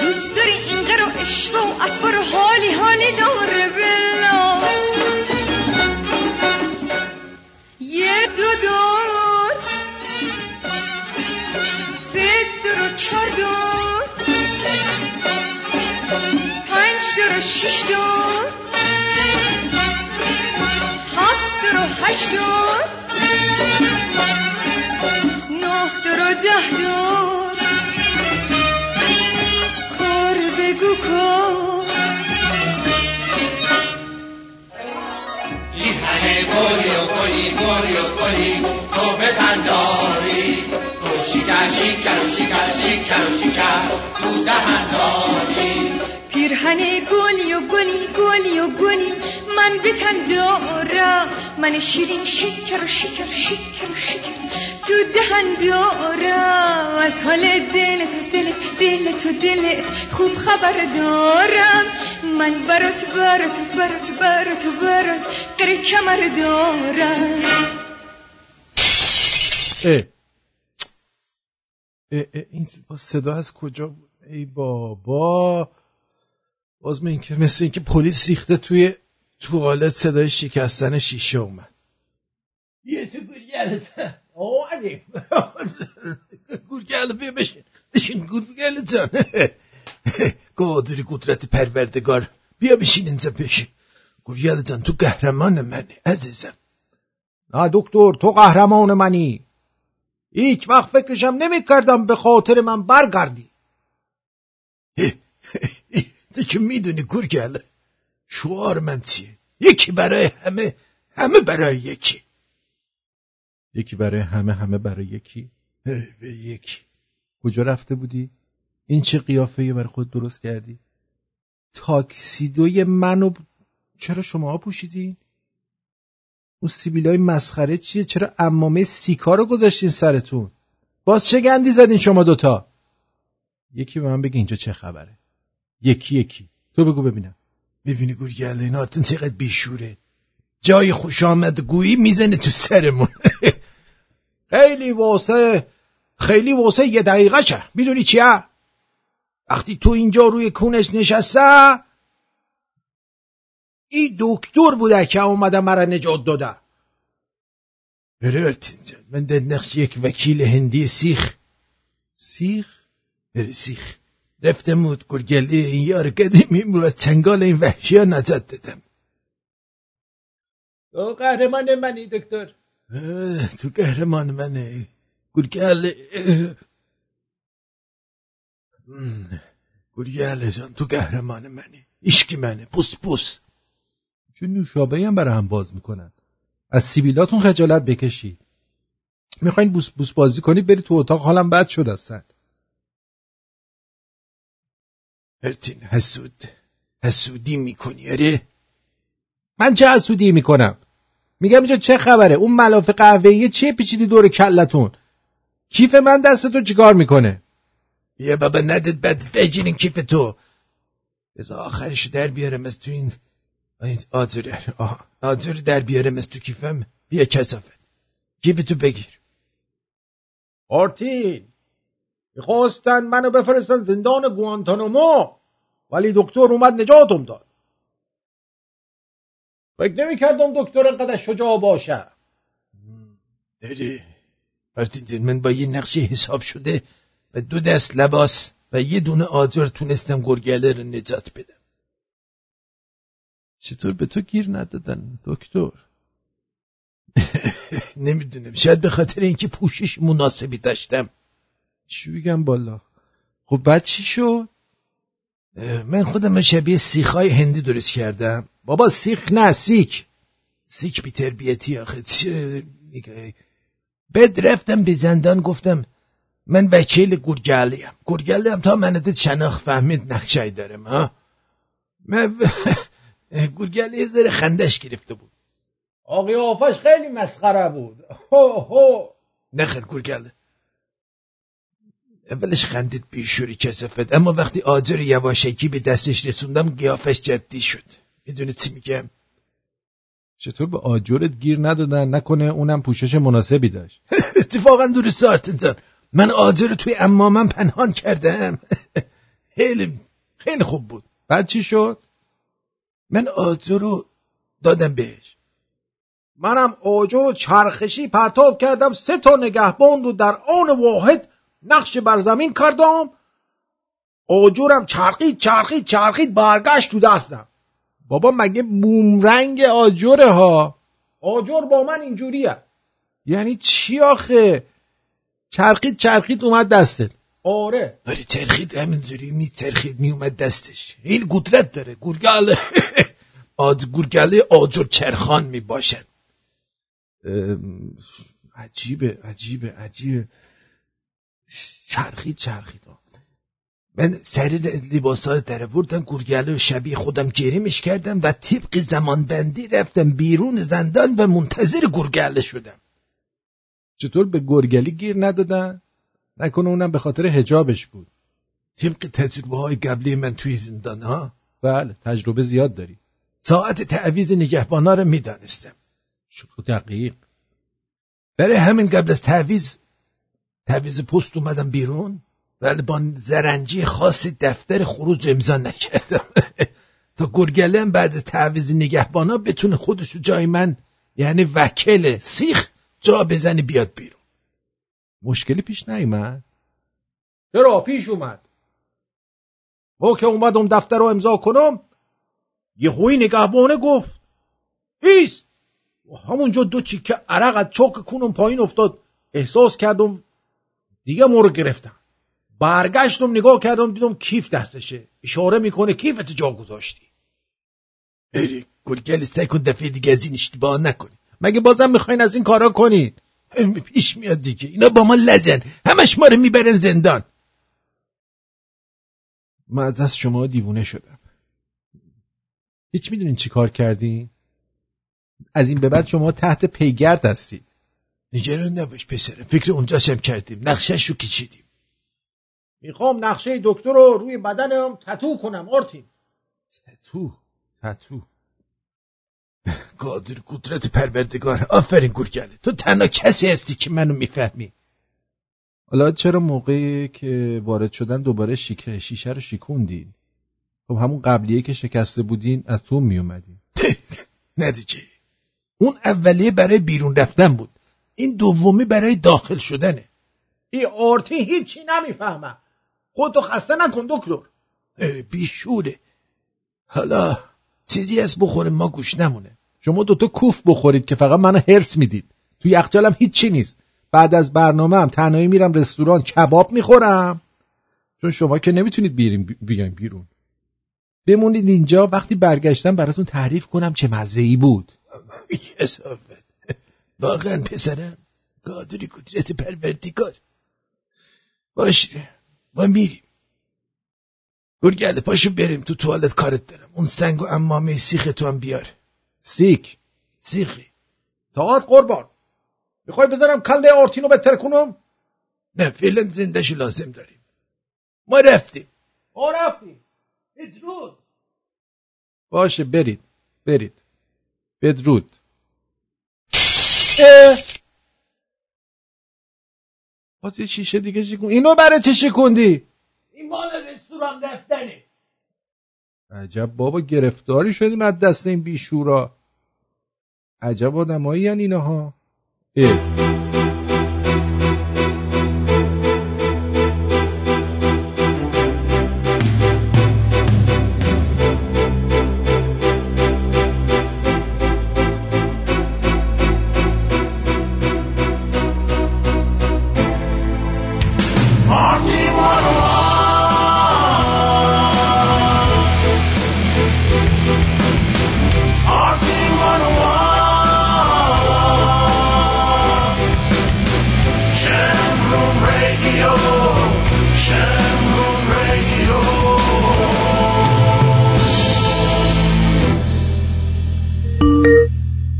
دوست داری این قرو عشق و اطفار و حالی داره بلا. یه دو سه درو چار دو پنج درو شش دو هفت درو هشت دو نه درو ده دو. کار بگو کار دیهنه گلی و گلی تو به تن داری. شکر تو دهن داری. پیرهنه گلی من به تن دارم. من شیرین شکر تو دهن دارم. از حال دلت خوب خبر دارم. من برات قره کمر دارم. این صدا از کجا؟ ای بابا، باز مثل این که پلیس ریخته توی توالت صدای شکستن شیشه اومد. یه تو گورگلتن آمدیم گورگل بیا بشین گورگلتن قادر قدرت پروردگار بیا بشین انزا بشین گورگلتن تو قهرمان منی عزیزم. نه دکتر تو قهرمان منی، هیچ وقت فکرشم نمی کردم به خاطر من برگردی. تو که میدونی گورگل شعار من چیه؟ یکی برای همه، همه برای یکی. یکی برای همه، همه برای یکی؟ به یکی. کجا رفته بودی؟ این چه قیافه‌ای برای خود درست کردی؟ تاکسیدوی منو چرا شما پوشیدین؟ اون سیبیلای مسخره چیه؟ چرا عمامه سیکا رو گذاشتین سرتون؟ باز چه گندی زدین شما دوتا؟ یکی به من بگه اینجا چه خبره. یکی تو بگو ببینم. ببینی گورگله این آرتن چقدر بیشوره، جای خوش آمد گویی میزنه تو سرمون. خیلی واسه یه دقیقه شه. میدونی چیه؟ وقتی تو اینجا روی کونش نشسته این دکتر بوده که اومده مرا نجات داده. بررت اینجا. من در نقش یک وکیل هندی سیخ رفتم و گرگلی این یار قدیمیم و چنگال این وحشی ها نجات دادم. تو قهرمان منی دکتر. تو قهرمان منی گرگل جان، تو قهرمان منی، عشقی منی، پوس پوس. چون نوشابه هم برای هم باز میکنن. از سیبیلاتون خجالت بکشید. میخواین بوس بوس بازی کنید برید تو اتاق، حالم بد شد هستن. ارتین حسودی میکنی؟ آره من چه حسودی میکنم؟ میگم اینجا چه خبره؟ اون ملافه قهوه‌ای چه پیچیدی دور کلتون؟ کیف من دستتو چیکار میکنه؟ بیا بابا ندت بدت بگیرین کیف تو. بذار آخرشو در بیارم از تو این آجوری در بیارم از تو کیفم. بیا کسافت کیف تو بگیر. آرتین میخواستن منو بفرستن زندان گوانتانامو، ولی دکتر اومد نجاتم داد. فکر نمی کردم دکتر انقدر شجاع باشه. نری آرتین جن، من با یه نقشه حساب شده و 2 دست لباس و 1 دونه آجر تونستم گرگله رو نجات بدم. چطور به تو گیر ندادن دکتر؟ نمیدونم، شاید به خاطر اینکه پوشش مناسبی داشتم. چی بگم بالا؟ خب بعد چی شد؟ من خودم شبیه سیخای هندی درست کردم. بابا سیخ نه، سیک بی تربیتی آخه. بد رفتم به زندان گفتم من وکیل گرگلیم تا منده چناخ فهمید نقشه دارم ها. من گرگلی از در خندش گرفته بود. آقای آفش خیلی مسخره بود. نخیر گرگل اولش خندید بیشوری کسافت، اما وقتی آجر یواشکی به دستش رسوندم قیافش جدی شد. میدونی چی میگم؟ چطور به آجرت گیر ندادن؟ نکنه اونم پوشش مناسبی داشت؟ اتفاقا درست آرتین جان، من آجر توی عمامم پنهان کردم. خیلی خوب بود. بعد چی شد؟ من آجر رو دادم بهش. منم آجر رو چرخشی پرتاب کردم، 3 تا نگهبان رو در آن واحد نقش بر زمین کردم. آجرم چرخید برگشت تو دستم. بابا مگه بومرنگ آجره ها؟ آجر با من اینجوریه. یعنی چی آخه؟ چرخید اومد دستت؟ آره چرخید همینجوری میچرخید میومد دستش. این قدرت داره گرگله. گرگله آجر چرخان میباشد. عجیبه. چرخید. من سری لباسا رو در آوردم، گرگله و شبیه خودم گریمش کردم و طبق زمانبندی رفتم بیرون زندان و منتظر گرگله شدم. چطور به گرگلی گیر ندادن؟ نکنه اونم به خاطر حجابش بود. طبق تجربه‌های قبلی من توی زندان ها. بله تجربه زیاد داری. ساعت تعویض نگهبانا رو میدونستم. شوخ دقیق. برای همین قبل از تعویض پست اومدم بیرون، ولی با زرنجی خاصی دفتر خروج امضا نکردم تا گرگلم بعد تعویض نگهبانا بتونه خودشو جای من یعنی وکیل سیخ جا بزنه بیاد بیرون. مشکلی پیش نیومد؟ چرا پیش اومد. ما که اومدم دفتر رو امضا کنم یه خوی نگهبانه گفت ایست، همونجا 2 چیکه عرق از چاک کونم پایین افتاد. احساس کردم دیگه مرو گرفتم. برگشتم نگاه کردم دیدم کیف دستشه، اشاره میکنه کیفت جا گذاشتی. ای گرگل سعی کن دفعه دیگه از این اشتباه نکنی. مگه بازم میخواین از این کارا کنین؟ پیش میاد دیگه، اینا با ما لجن، همش ما رو میبرن زندان. من از دست شما دیوونه شدم. هیچ میدونین چی کار کردین؟ از این به بعد شما تحت پیگرد هستید. نگران نباش پسرم، فکر اونجاشم کردیم، نقشش رو کشیدیم. میخوام نقشه دکتر رو روی بدنم تتو کنم آرتین. تتو قادر قدرت پروردگار. آفرین گرگله، تو تنها کسی هستی که منو میفهمی. حالا چرا موقعی که وارد شدن دوباره شیشه رو شکوندین؟ خب همون قبلیه که شکسته بودین از تو میومدین. نه دیگه، اون اولیه برای بیرون رفتن بود، این دومی برای داخل شدنه. این آرتی هیچی نمیفهمه. خودتو خسته نکن دکتر. بیشوره. حالا چیزی از بخوریم ما گوش نمونه. شما دوتا کوف بخورید که فقط منو هرس میدید. تو یخچالم هیچی نیست. بعد از برنامه‌ام تنهایی میرم رستوران کباب میخورم. چون شما که نمیتونید بیایم بیرون. بمونید اینجا، وقتی برگشتم براتون تعریف کنم چه مزه‌ای بود. کسافت. واقعا پسرم قادری قدرت پروردگار. باشه ما میریم. گرگرده پاشو بریم تو توالت کارت دارم. اون سنگ و عمامه سیخ تو هم بیار. سیخی تاعت قربان. میخوای بذارم کله آرتینو بهتر کنم؟ نه فعلا زندهشو لازم داریم. ما رفتیم بدرود. باشه برید بدرود. باز یه شیشه دیگه شکن. اینو برای چه شکندی؟ این مال رستوران رفتنه. عجب بابا گرفتاری شدیم از دست این بیشورا. عجب آدم هایی هن اینا ها.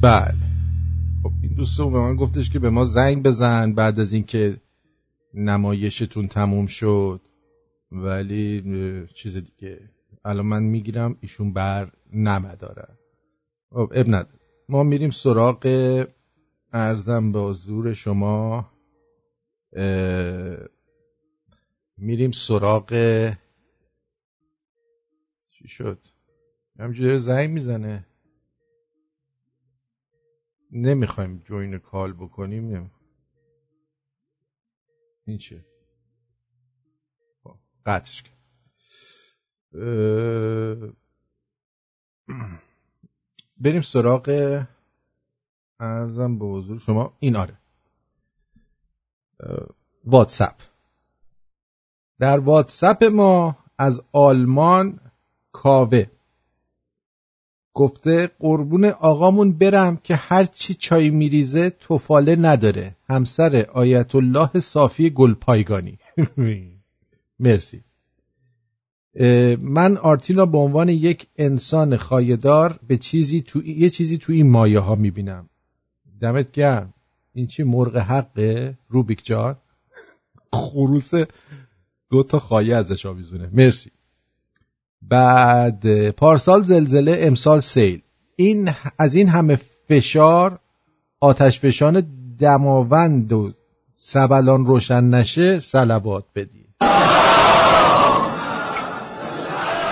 بله خب این دوستو به من گفتش که به ما زنگ بزن بعد از اینکه نمایشتون تموم شد، ولی چیز دیگه الان من میگیرم ایشون بر نمدارن. خب اب نداره، ما میریم سراغ عرضم به حضور شما، میریم سراغ چی شد همجوری زنگ میزنه. نمیخوایم جوین کال بکنیم. این چه قطعش کرد. بریم سراغ عرضم به حضور شما. این آره واتساپ. در واتساپ ما از آلمان کاوه گفته قربون آقامون برم که هرچی چای میریزه توفاله نداره. همسر آیت الله صافی گلپایگانی. مرسی. من آرتینا به عنوان یک انسان خایدار به چیزی تو یه چیزی تو این مایه ها میبینم. دمت گرم. این چی مرغ حقه روبیک جان؟ خروس دوتا خایه ازش آویزونه. مرسی. بعد پارسال زلزله امسال سیل، این از این همه فشار آتش فشان دماوند و سبلان روشن نشه صلوات بدی.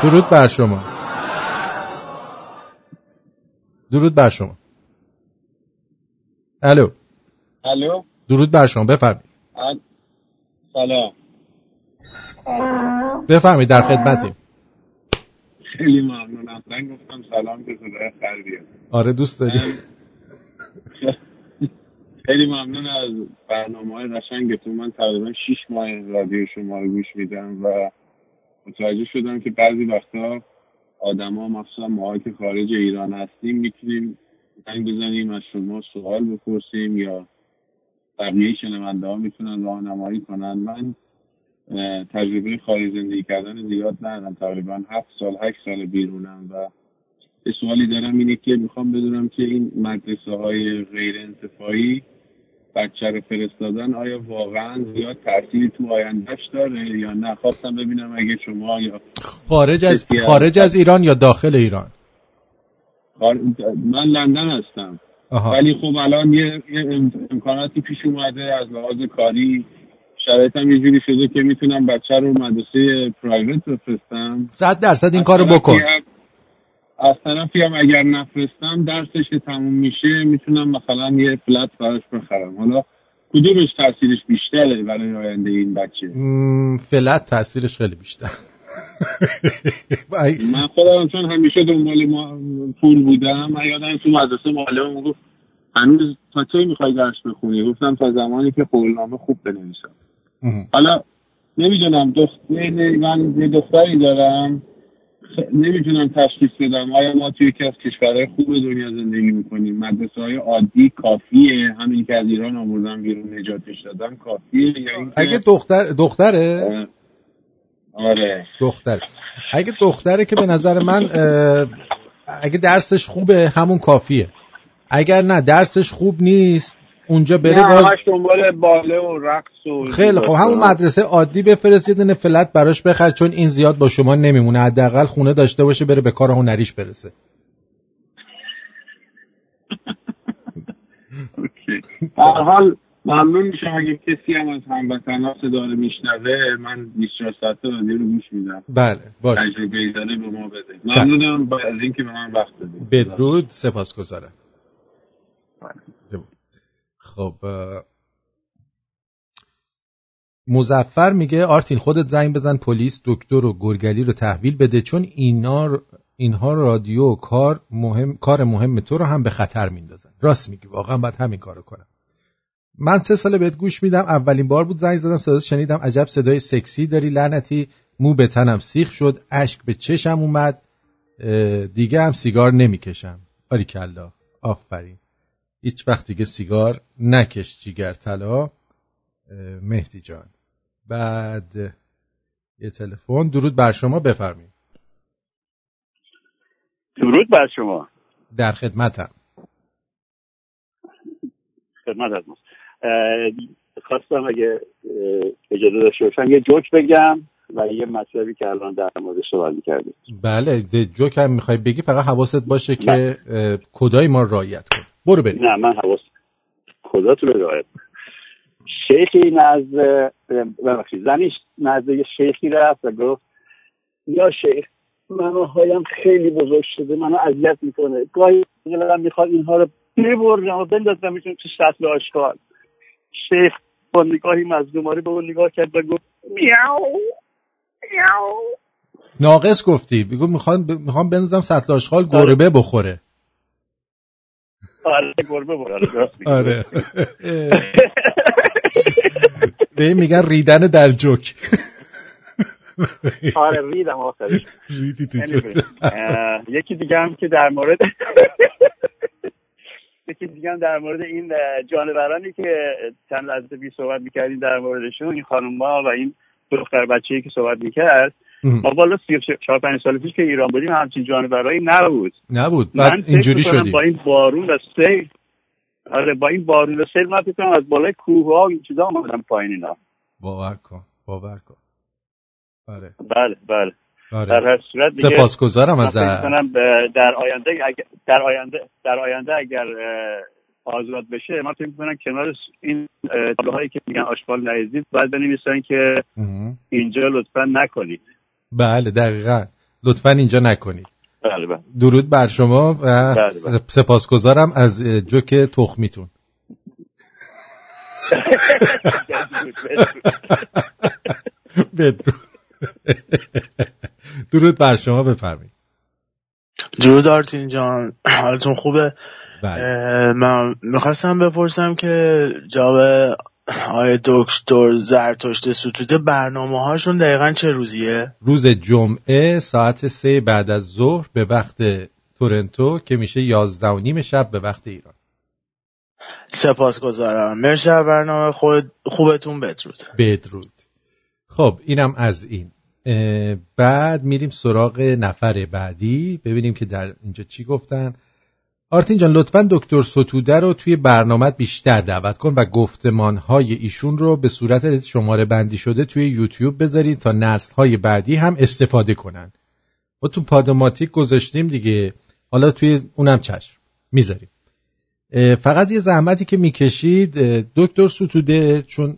درود بر شما. الو درود بر شما. بفرمایید. سلام. بفرمایید در خدمتیم. خیلی ممنونم. من گفتم سلام که صدای خردیه. آره دوست داری. خیلی ممنون از برنامه‌های قشنگتون. من تقریبا 6 ماه رادیو شما رو گوش میدم و متوجه شدم که بعضی وقتا آدم‌ها مخصوصا ما که خارج ایران هستیم میتونیم زنگ بزنیم از شما سوال بپرسیم یا بقیه شنونده‌ها میتونن راهنمایی کنن. من تجربه خارج زندگی کردن زیاد ندارم، تقریبا 7 سال 8 سال بیرونم و یه سوالی دارم اینه که میخوام بدونم که این مدرسه های غیر انتفاعی بچه رو فرستادن آیا واقعا زیاد تأثیری تو آیندهش داره یا نه. خواستم ببینم اگه شما یا خارج از ایران یا داخل ایران. من لندن هستم. ولی خب الان یه امکاناتی پیش اومده از لحاظ کاری، شرایطم یه جوری شده که میتونم بچه رو مدرسه پرایوت بفرستم. 100% این کارو بکن. از طرفی هم اگر نفرستم درسش که تموم میشه میتونم مثلا یه فلت براش بخرم. حالا کدومش تاثیرش بیشتره برای آینده این بچه؟ فلت تاثیرش خیلی بیشتر. من خودم چون همیشه دنبال پول بودم، من یادم تو مدرسه معلم گفت هنوز تا چی میخوای درس بخونی؟ گفتم تا زمانی که قولنامه خوب بنویسم. حالا نمیدونم من یه دختری دارم، نمیتونم تشخیص بدم آیا ما توی یکی از کشورهای خوب دنیا زندگی میکنیم، مدرسه های عادی کافیه، همین که از ایران آوردم بیرون نجاتش دادم کافیه، یا این اگه دختره؟ آره دختر. اگه دختره که به نظر من اگه درسش خوبه همون کافیه، اگر نه درسش خوب نیست اونجا بره باز دنبال باله و رقص و خیلی خب همون مدرسه عادی بفرست، یه دونه فلت براش بخر، چون این زیاد با شما نمیمونه، حداقل خونه داشته باشه بره به کار هنریش برسه. در حال ممنون میشم اگه کسی هم از هموطنات داره میشنوه، من 24 ساعت رادیو رو گوش میدم. بله باشه، تجربه ایزانه به ما بده. ممنونم از اینکه به من وقت دادید. بدرود، سپاسگزارم. خب مظفر میگه آرتین خودت زنگ بزن پلیس دکتر و گرگلی رو تحویل بده، چون اینها رادیو کار مهم تو رو هم به خطر میندازن. راست میگی، واقعا باید همین کارو کنم. من 3 سال بهت گوش میدم، اولین بار بود زنگ زدم صدا شنیدم، عجب صدای سکسی داری لعنتی، مو به تنم سیخ شد، اشک به چشم اومد، دیگه هم سیگار نمیکشم. باریکلا، آفرین، هیچ وقت دیگه سیگار نکش جیگر طلا مهدی جان. بعد یه تلفن. درود بر شما، بفرمایید. درود بر شما، در خدمتم. خدمت از ما. خواستم اگه اجازه داشته باشم یه جوک بگم و یه مطلبی که الان در موردش صحبت می‌کردید. بله جوک هم می‌خوای بگی، فقط حواست باشه که کدای ما رعایت کن. برو بریم. نه من حواس کداتون رو رعایت کنم. شیخی زنیش نزد یه شیخی رفت و گفت یا شیخ منو هایم خیلی بزرگ شده، منو اذیت می‌کنه، گاهی دلم می‌خواد اینها رو ببرم و بندازم میتونم تو سطل آشغال. شیخ با نگاهی مظلومانه به اون نگاه کرد و گفت میاو میاو. ناقص گفتی، بگو میخوام بندازم سطل آشغال گربه بخوره. آره گربه بخوره. آره به این میگن ریدن در جوک. آره ریدم آخرش، ریدی تو جوک. یکی دیگه هم که در مورد این جانورانی که چند لحظه پیش صحبت می‌کردیم در موردشون، این خانم‌ها و این دختر بچه‌ای که صحبت می‌کرد، ما بالا 4-5 سال پیش که ایران بودیم همچین جانورایی نبود. من اینجوری شدیم با این بارون و سیل. آره با این بارون و سیل من فکر کنم از بالای کوه‌ها و این چیزا اومدم پایین اینا. باور کن. آره بله. در هر صورت سپاسگزارم از در آینده اگر آزاد بشه، ما فکر می‌کنم کنار این تابلوهایی که میگن آشغال نریزید باید بنویسن که اینجا لطفاً نکنید. بله دقیقاً، لطفاً اینجا نکنید. بله. درود بر شما و بله. سپاسگزارم از جوک تخمیتون. بدرود. درود بر شما، بفرمایید. درود آرتین جان، حالتون خوبه؟ بله. من میخواستم بپرسم که جواب آقای دکتر زرتشت ستوده برنامه هاشون دقیقا چه روزیه؟ روز جمعه ساعت 3 بعد از ظهر به وقت تورنتو که میشه 11:30 شب به وقت ایران. سپاسگزارم، مرسی از برنامه خود خوبتون. بدرود. خب اینم از این. بعد میریم سراغ نفر بعدی ببینیم که در اینجا چی گفتن. آرتین جان لطفاً دکتر ستوده رو توی برنامه‌ت بیشتر دعوت کن و گفتمان‌های ایشون رو به صورت شماره بندی شده توی یوتیوب بذارید تا نسل‌های بعدی هم استفاده کنن. ما تو پادماتیک گذاشتیم دیگه، حالا توی اونم چشم میذاریم. فقط یه زحمتی که میکشید دکتر ستوده، چون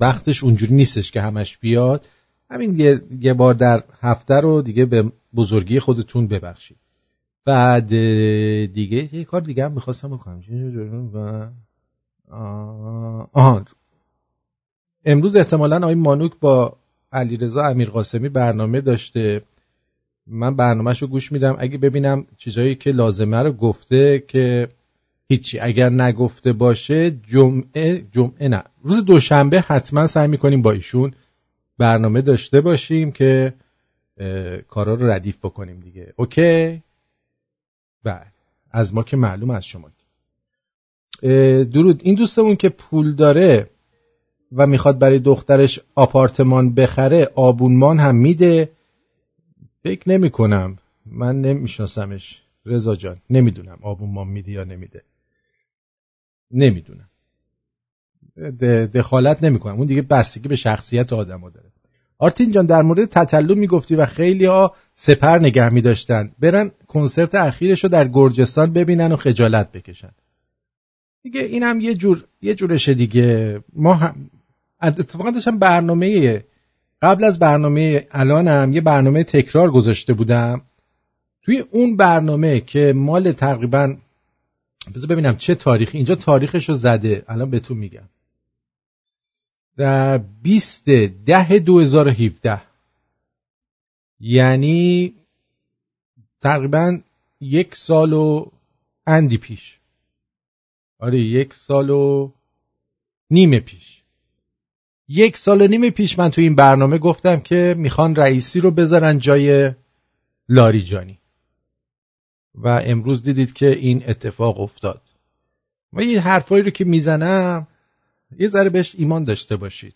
وقتش اونجوری نیستش که همش بیاد، همین یه بار در هفته رو دیگه به بزرگی خودتون ببخشید. بعد دیگه یه کار دیگه هم میخواستم بکنم. امروز احتمالاً آقای مانوک با علیرضا امیرقاسمی برنامه داشته، من برنامه‌شو گوش میدم، اگه ببینم چیزایی که لازمه رو گفته که هیچی، اگر نگفته باشه جمعه نه، روز دوشنبه حتما سعی میکنیم با ایشون برنامه داشته باشیم که کارا رو ردیف بکنیم دیگه. اوکی؟ بله، از ما که معلوم، از شما. درود. این دوستمون که پول داره و میخواد برای دخترش آپارتمان بخره، آبونمان هم میده؟ فکر نمی کنم، من نمیشناسمش رضا جان، نمیدونم آبونمان میده یا نمیده، نمیدونم، دخالت نمی کنم، اون دیگه بستگی به شخصیت آدم ها داره. آرتین جان، در مورد تتلو میگفتی و خیلی ها سپر نگه میداشتن برن کنسرت اخیرشو در گرجستان ببینن و خجالت بکشن دیگه، این هم یه جورشه دیگه. ما هم اتفاقا داشتم برنامه قبل از برنامه الانم یه برنامه تکرار گذاشته بودم، توی اون برنامه که مال تقریبا، بذار ببینم چه تاریخی، اینجا تاریخشو زده الان بهتون میگم، در 20/10/2017، یعنی تقریبا 1 سال و اندی پیش، آره 1 سال و نیم پیش، 1 سال و نیم پیش من تو این برنامه گفتم که میخوان رئیسی رو بذارن جای لاریجانی و امروز دیدید که این اتفاق افتاد. و این حرفایی رو که میزنم یه ذره بهش ایمان داشته باشید،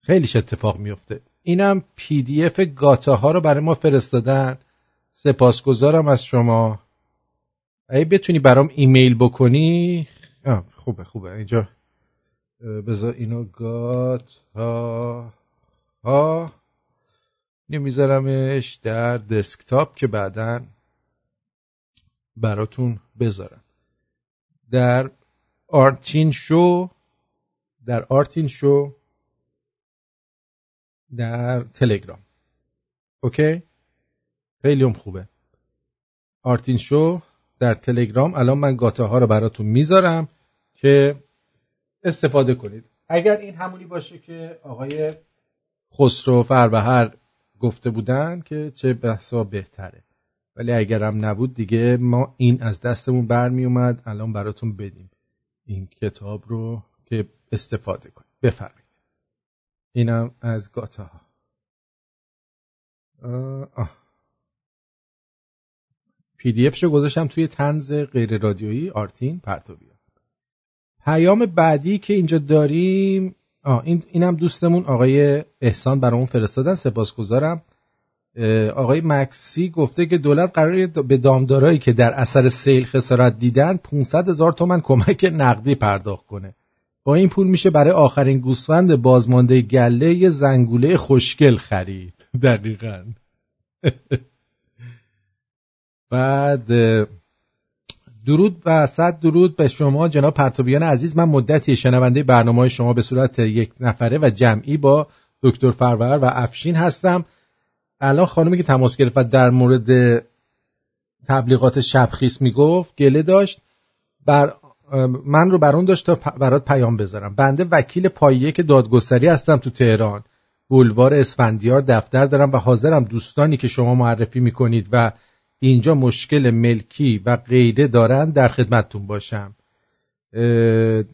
خیلیش اتفاق میفته. اینم PDF گاتاها رو برای ما فرستادن، سپاسگزارم از شما. اگه بتونی برام ایمیل بکنی خوبه. اینجا بذار اینو گاتاها نمیذارمش در دسکتاپ که بعدن براتون بذارم، در آرتین شو در تلگرام. اوکی، خیلی هم خوبه. آرتین شو در تلگرام، الان من گاتاها رو براتون میذارم که استفاده کنید. اگر این همونی باشه که آقای خسرو فربهر گفته بودن که چه بحثا بهتره، ولی اگرم نبود دیگه ما این از دستمون برمی اومد، الان براتون بدیم این کتاب رو که استفاده کنید. بفرمایید. اینم از گاتاها. PDF شو گذاشتم توی طنز غیر رادیویی آرتین پرتوبیا. پیام بعدی که اینجا داریم، اینم دوستمون آقای احسان برامون فرستادن، سپاسگزارم. آقای مکسی گفته که دولت قراره به دامدارایی که در اثر سیل خسارت دیدن 500,000 تومان کمک نقدی پرداخت کنه. با این پول میشه برای آخرین گوسفند بازمانده گله یه زنگوله خوشگل خرید. دقیقاً. بعد درود و صد درود به شما جناب پرتوبیان عزیز، من مدتی شنونده برنامه‌های شما به صورت یک نفره و جمعی با دکتر فرور و افشین هستم. الان خانمی که تماس گرفت در مورد تبلیغات شبخیس میگفت گله داشت، من رو برون داشت تا برات پیام بذارم. بنده وکیل پایه که دادگستری هستم تو تهران، بولوار اسفندیار دفتر دارم و حاضرم دوستانی که شما معرفی میکنید و اینجا مشکل ملکی و غیره دارن در خدمتتون باشم.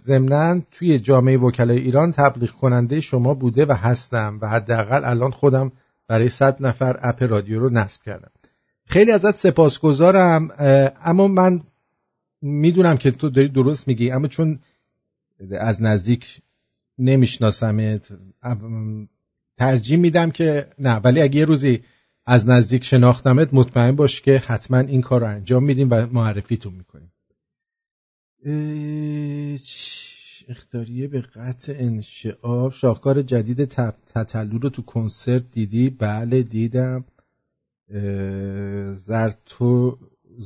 ضمناً توی جامعه وکلای ایران تبلیغ کننده شما بوده و هستم و حداقل الان خودم برای 100 نفر اپ رادیو رو نصب کردم. خیلی ازت سپاسگزارم، اما من میدونم که تو داری درست میگی، اما چون از نزدیک نمیشناسمت ترجیح میدم که نه، ولی اگه یه روزی از نزدیک شناختمت مطمئن باش که حتما این کار رو انجام میدیم و معرفیتون میکنیم. اختیاریه به قطع انشعاب، شاهکار جدید تتلو رو تو کنسرت دیدی؟ بله دیدم.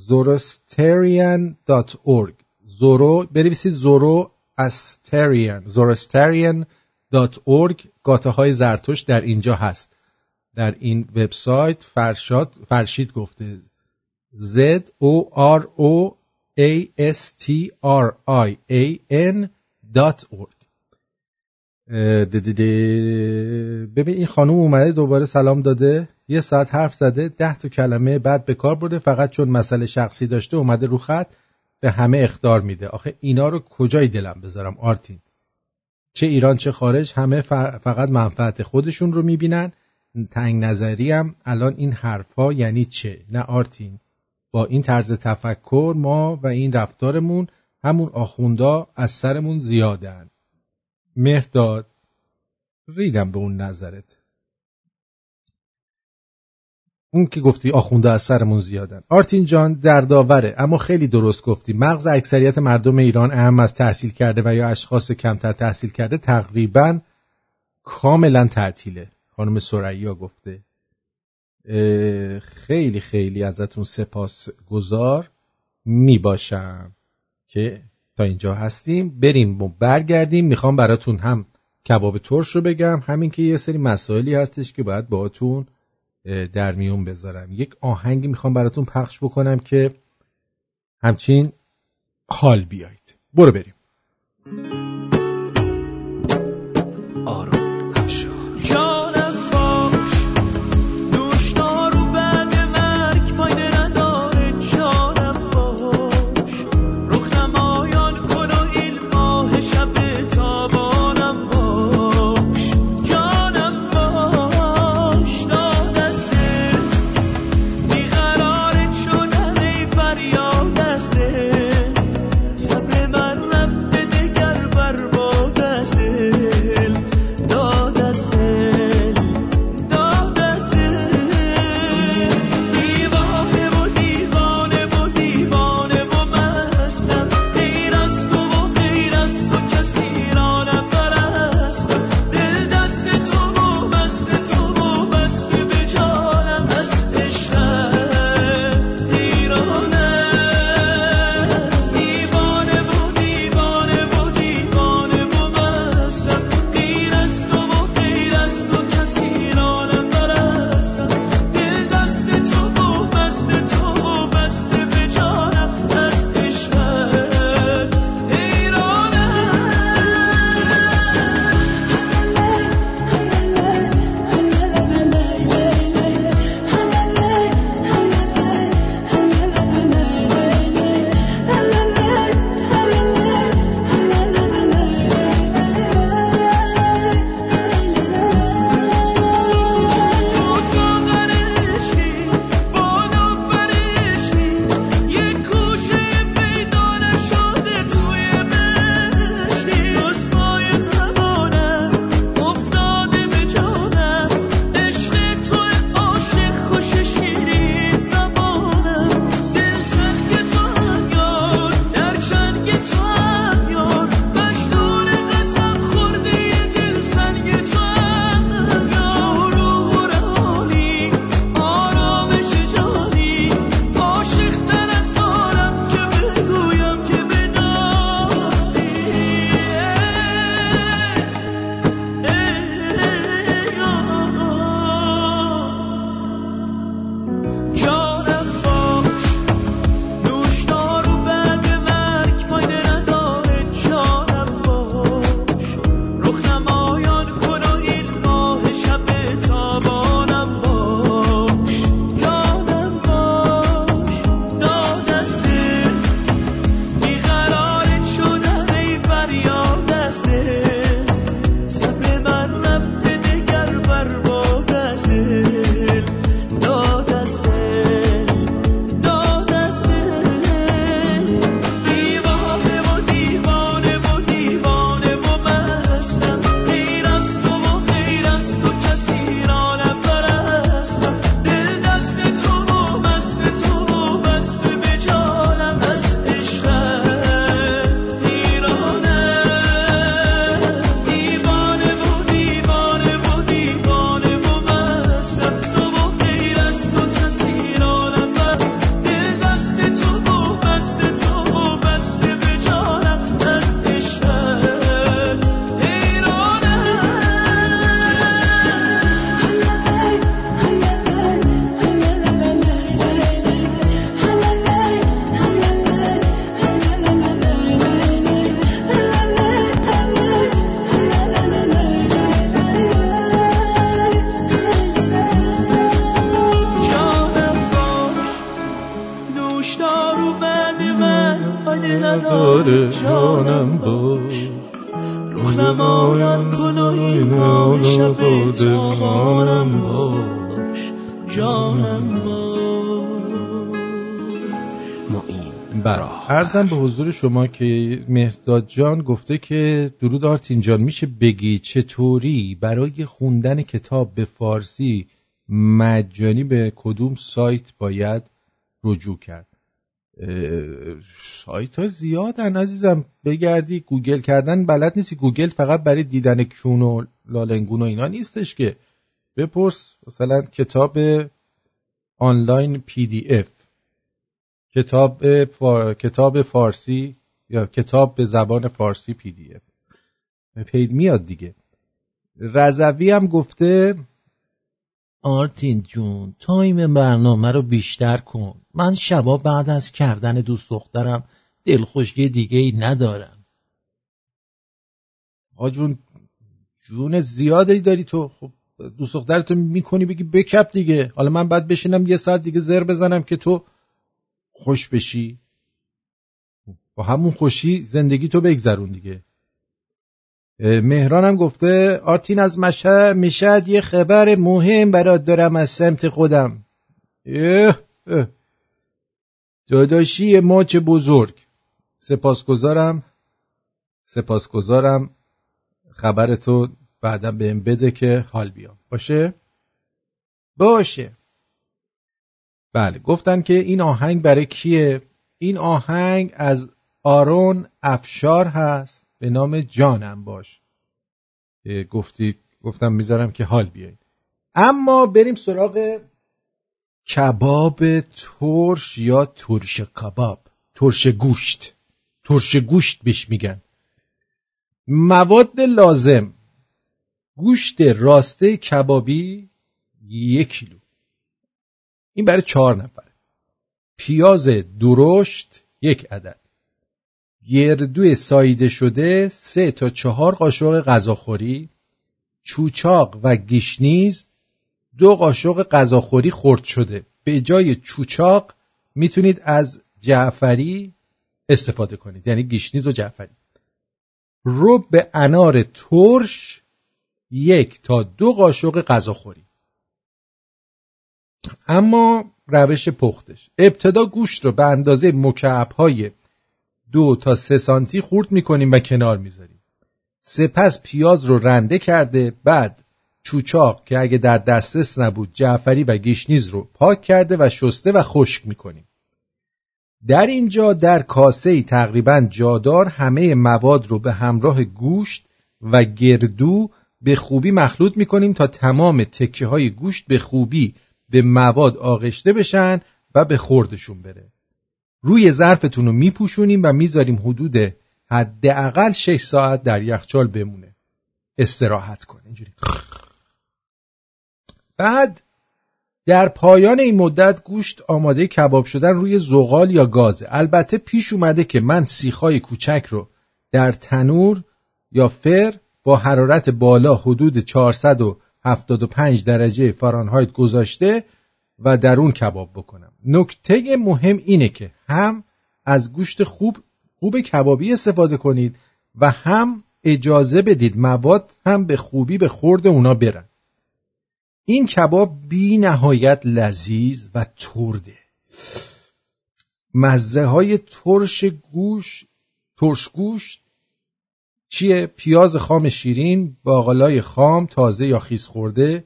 zoroastrian.org، زورو بنویسی، zoroastrian.org، گاتاهای زرتشت در اینجا هست، در این وبسایت. فرشید گفته ZOROASTRIAN.org. ببین این خانم اومده دوباره سلام داده، یه ساعت حرف زده، 10 تا کلمه بعد به کار برده، فقط چون مسئله شخصی داشته اومده رو خط به همه اخطار میده. آخه اینا رو کجای دلم بذارم آرتین؟ چه ایران چه خارج همه فقط منفعت خودشون رو میبینن. تنگ نظری هم الان این حرفا یعنی چه؟ نه آرتین، با این طرز تفکر ما و این رفتارمون همون آخوندا از سرمون زیادن. مهداد ریدم به اون نظرت، اون که گفتی آخوندا از سرمون زیادن. آرتین جان دردآوره اما خیلی درست گفتی. مغز اکثریت مردم ایران اهم از تحصیل کرده و یا اشخاص کمتر تحصیل کرده تقریبا کاملا تعطیله. خانم سریا گفته. خیلی خیلی ازتون سپاسگزار می باشم که تا اینجا هستیم. بریم برگردیم. میخوام براتون هم کباب ترش رو بگم، همین که یه سری مسائلی هستش که باید باهاتون در میون بذارم. یک آهنگی میخوام براتون پخش بکنم که همچین حال بیایید. برو بریم. آروم افشار جانم باش، روح نمانم کن و ایمان شب تامانم باش، جانم باش. عرضم به حضور شما که مهداد جان گفته که درود آرتین جان، میشه بگی چطوری برای خوندن کتاب به فارسی مجانی به کدوم سایت باید رجوع کرد؟ سایت ها زیادن عزیزم، بگردی. گوگل کردن بلد نیستی، گوگل فقط برای دیدن کیون و لالنگون و اینا نیستش که. بپرس مثلا کتاب آنلاین پی دی اف، کتاب فارسی یا کتاب به زبان فارسی پی دی اف، پید میاد دیگه. رضوی هم گفته آرتین جون تایم برنامه رو بیشتر کن، من شبا بعد از کردن دوست دخترم دلخوشی دیگه ای ندارم. آجون جون زیادی داری تو، خب دوست دخترتو میکنی بگی بکپ دیگه، حالا من بعد بشینم یه ساعت دیگه زر بزنم که تو خوش بشی، با همون خوشی زندگی تو بگذرون دیگه. مهرانم گفته آرتین از مشهد یه خبر مهم برات دارم از سمت خودم. داداشی ماچ بزرگ، سپاسگزارم، خبرتو بعدم بهم بده که حال بیام. باشه. بله، گفتن که این آهنگ برای کیه؟ این آهنگ از آرون افشار هست به نام جانم باش. گفتم میذارم که حال بیاین. اما بریم سراغ کباب ترش یا ترش کباب، ترش گوشت بهش میگن. مواد لازم: گوشت راسته کبابی 1 کیلو، این برای 4 نفره. پیاز درشت 1 عدد، گردو ساییده شده 3 تا 4 قاشق غذاخوری، چوچاق و گشنیز 2 قاشق غذاخوری خرد شده. به جای چوچاق میتونید از جعفری استفاده کنید، یعنی گشنیز و جعفری. رب انار ترش 1 تا 2 قاشق غذاخوری. اما روش پختش: ابتدا گوشت رو به اندازه مکعب‌های 2 تا 3 سانتی خورد میکنیم و کنار میذاریم. سپس پیاز رو رنده کرده، بعد چوچاق که اگه در دسترس نبود جعفری و گشنیز رو پاک کرده و شسته و خشک میکنیم. در اینجا در کاسه تقریبا جادار همه مواد رو به همراه گوشت و گردو به خوبی مخلوط میکنیم تا تمام تکه های گوشت به خوبی به مواد آغشته بشن و به خوردشون بره. روی ظرفتون رو میپوشونیم و میذاریم حدود حداقل 6 ساعت در یخچال بمونه، استراحت کنه اینجوری. بعد در پایان این مدت گوشت آماده کباب شدن روی زغال یا گازه. البته پیش اومده که من سیخ‌های کوچک رو در تنور یا فر با حرارت بالا حدود 475 درجه فارانهایت گذاشته و در اون کباب بکنم. نکته مهم اینه که هم از گوشت خوب کبابی استفاده کنید و هم اجازه بدید مواد هم به خوبی به خورد اونا برن. این کباب بی نهایت لذیذ و ترده. مزه های ترش گوشت چیه؟ پیاز خام شیرین، باقلای خام تازه یا خیس خورده،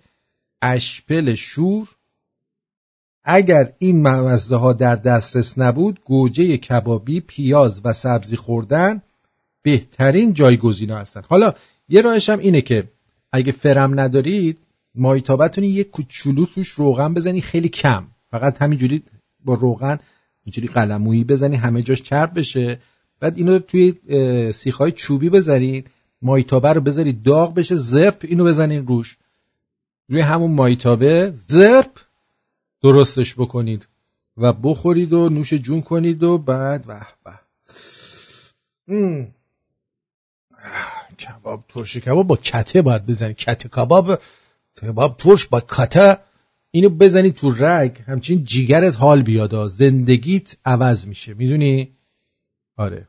اشپل شور. اگر این مزه‌ها در دسترس نبود، گوجه کبابی، پیاز و سبزی خوردن بهترین جایگزین‌ها هستن. حالا یه راهش هم اینه که اگه فرم ندارید، مایتابتون یه کوچولو توش روغن بزنی، خیلی کم، فقط همینجوری با روغن اینجوری قلمویی بزنی همه جاش چرب بشه. بعد اینو رو توی سیخ‌های چوبی بذارین، مایتابه رو بذارید داغ بشه، زرپ اینو بزنین روش، روی همون مایتابه زرپ درستش بکنید و بخورید و نوش جون کنید. و بعد کباب ترش کباب با کته باید بزنید، کته کباب ترش با کته، اینو بزنید تو رگ، همچنین جیگرت حال بیادا، زندگیت عوض میشه، میدونی؟ آره.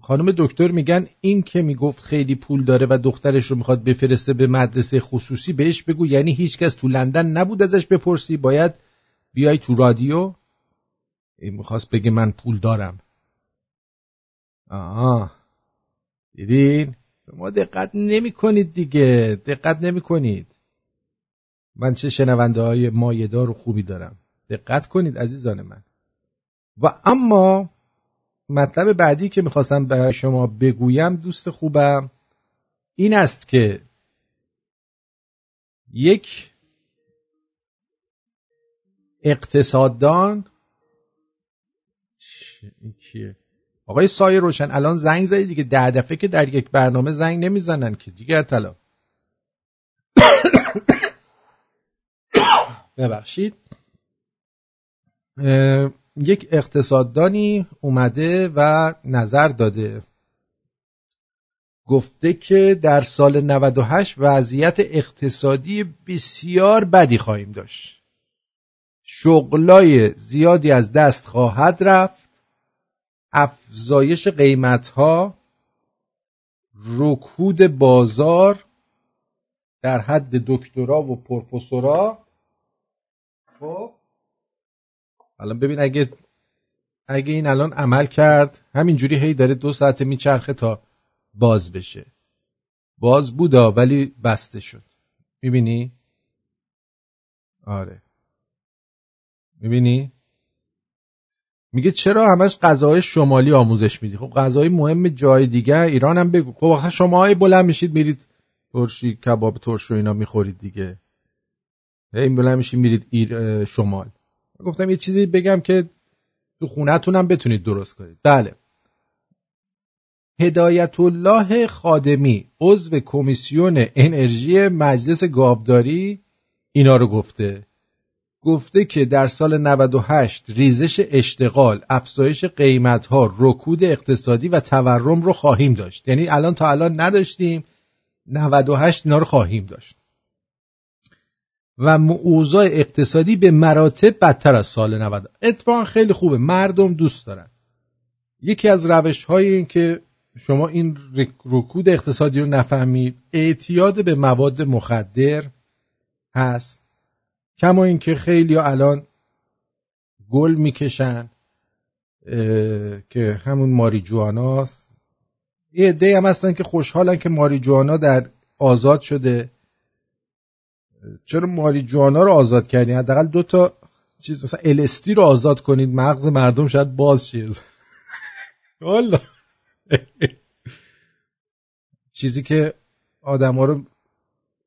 خانم دکتر میگن این که میگفت خیلی پول داره و دخترش رو میخواد بفرسته به مدرسه خصوصی، بهش بگو یعنی هیچکس تو لندن نبود ازش بپرسی، باید بیای تو رادیو. این میخواست بگه من پول دارم. آها دیدین، ما دقت نمی کنید دیگه، دقت نمی کنید. من چه شنونده های مایدار و خوبی دارم، دقت کنید عزیزان من. و اما مطلب بعدی که میخواستم برای شما بگویم دوست خوبم این است که یک اقتصاددان، این کیه؟ آقای سایه روشن الان زنگ زدی دیگه، 10 دفعه که در یک برنامه زنگ نمیزنن که دیگر طلا. ببخشید. یک اقتصاددانی اومده و نظر داده، گفته که در سال 98 وضعیت اقتصادی بسیار بدی خواهیم داشت، شغلای زیادی از دست خواهد رفت، افزایش قیمتها، رکود بازار در حد دکترا و پروفسورا. خب الان ببین اگه این الان عمل کرد، همینجوری هی داره 2 ساعت میچرخه تا باز بشه. باز بودا ولی بسته شد. میبینی؟ آره میبینی؟ میگه چرا همش غذای شمالی آموزش میدی؟ خب غذای مهم جای دیگه ایران هم بگو. خب شماهای بلند میشید میرید ترشی کباب ترش و اینا میخورید دیگه، هی بلند میشید میرید شمال. گفتم یه چیزی بگم که تو خونه‌تونم بتونید درست کنید. بله، هدایت الله خادمی عضو کمیسیون انرژی مجلس گاوداری اینا رو گفته که در سال 98 ریزش اشتغال، افزایش قیمت‌ها، رکود اقتصادی و تورم رو خواهیم داشت. یعنی الان تا الان نداشتیم، 98 اینا رو خواهیم داشت و اوضاع اقتصادی به مراتب بدتر از سال 90. اتفاقا خیلی خوبه، مردم دوست دارن. یکی از روش‌های این که شما این رکود اقتصادی رو نفهمید، اعتیاد به مواد مخدر هست. کما اینکه خیلی‌ها الان گل میکشن که همون ماریجواناست. یه عده‌ای هم هستن که خوشحالن که ماریجوانا در آزاد شده. چرا ماریجوانا رو آزاد کردین؟ حداقل 2 تا چیز مثلا LSD رو آزاد کنید، مغز مردم شاید باز شه. والله چیزی که آدما رو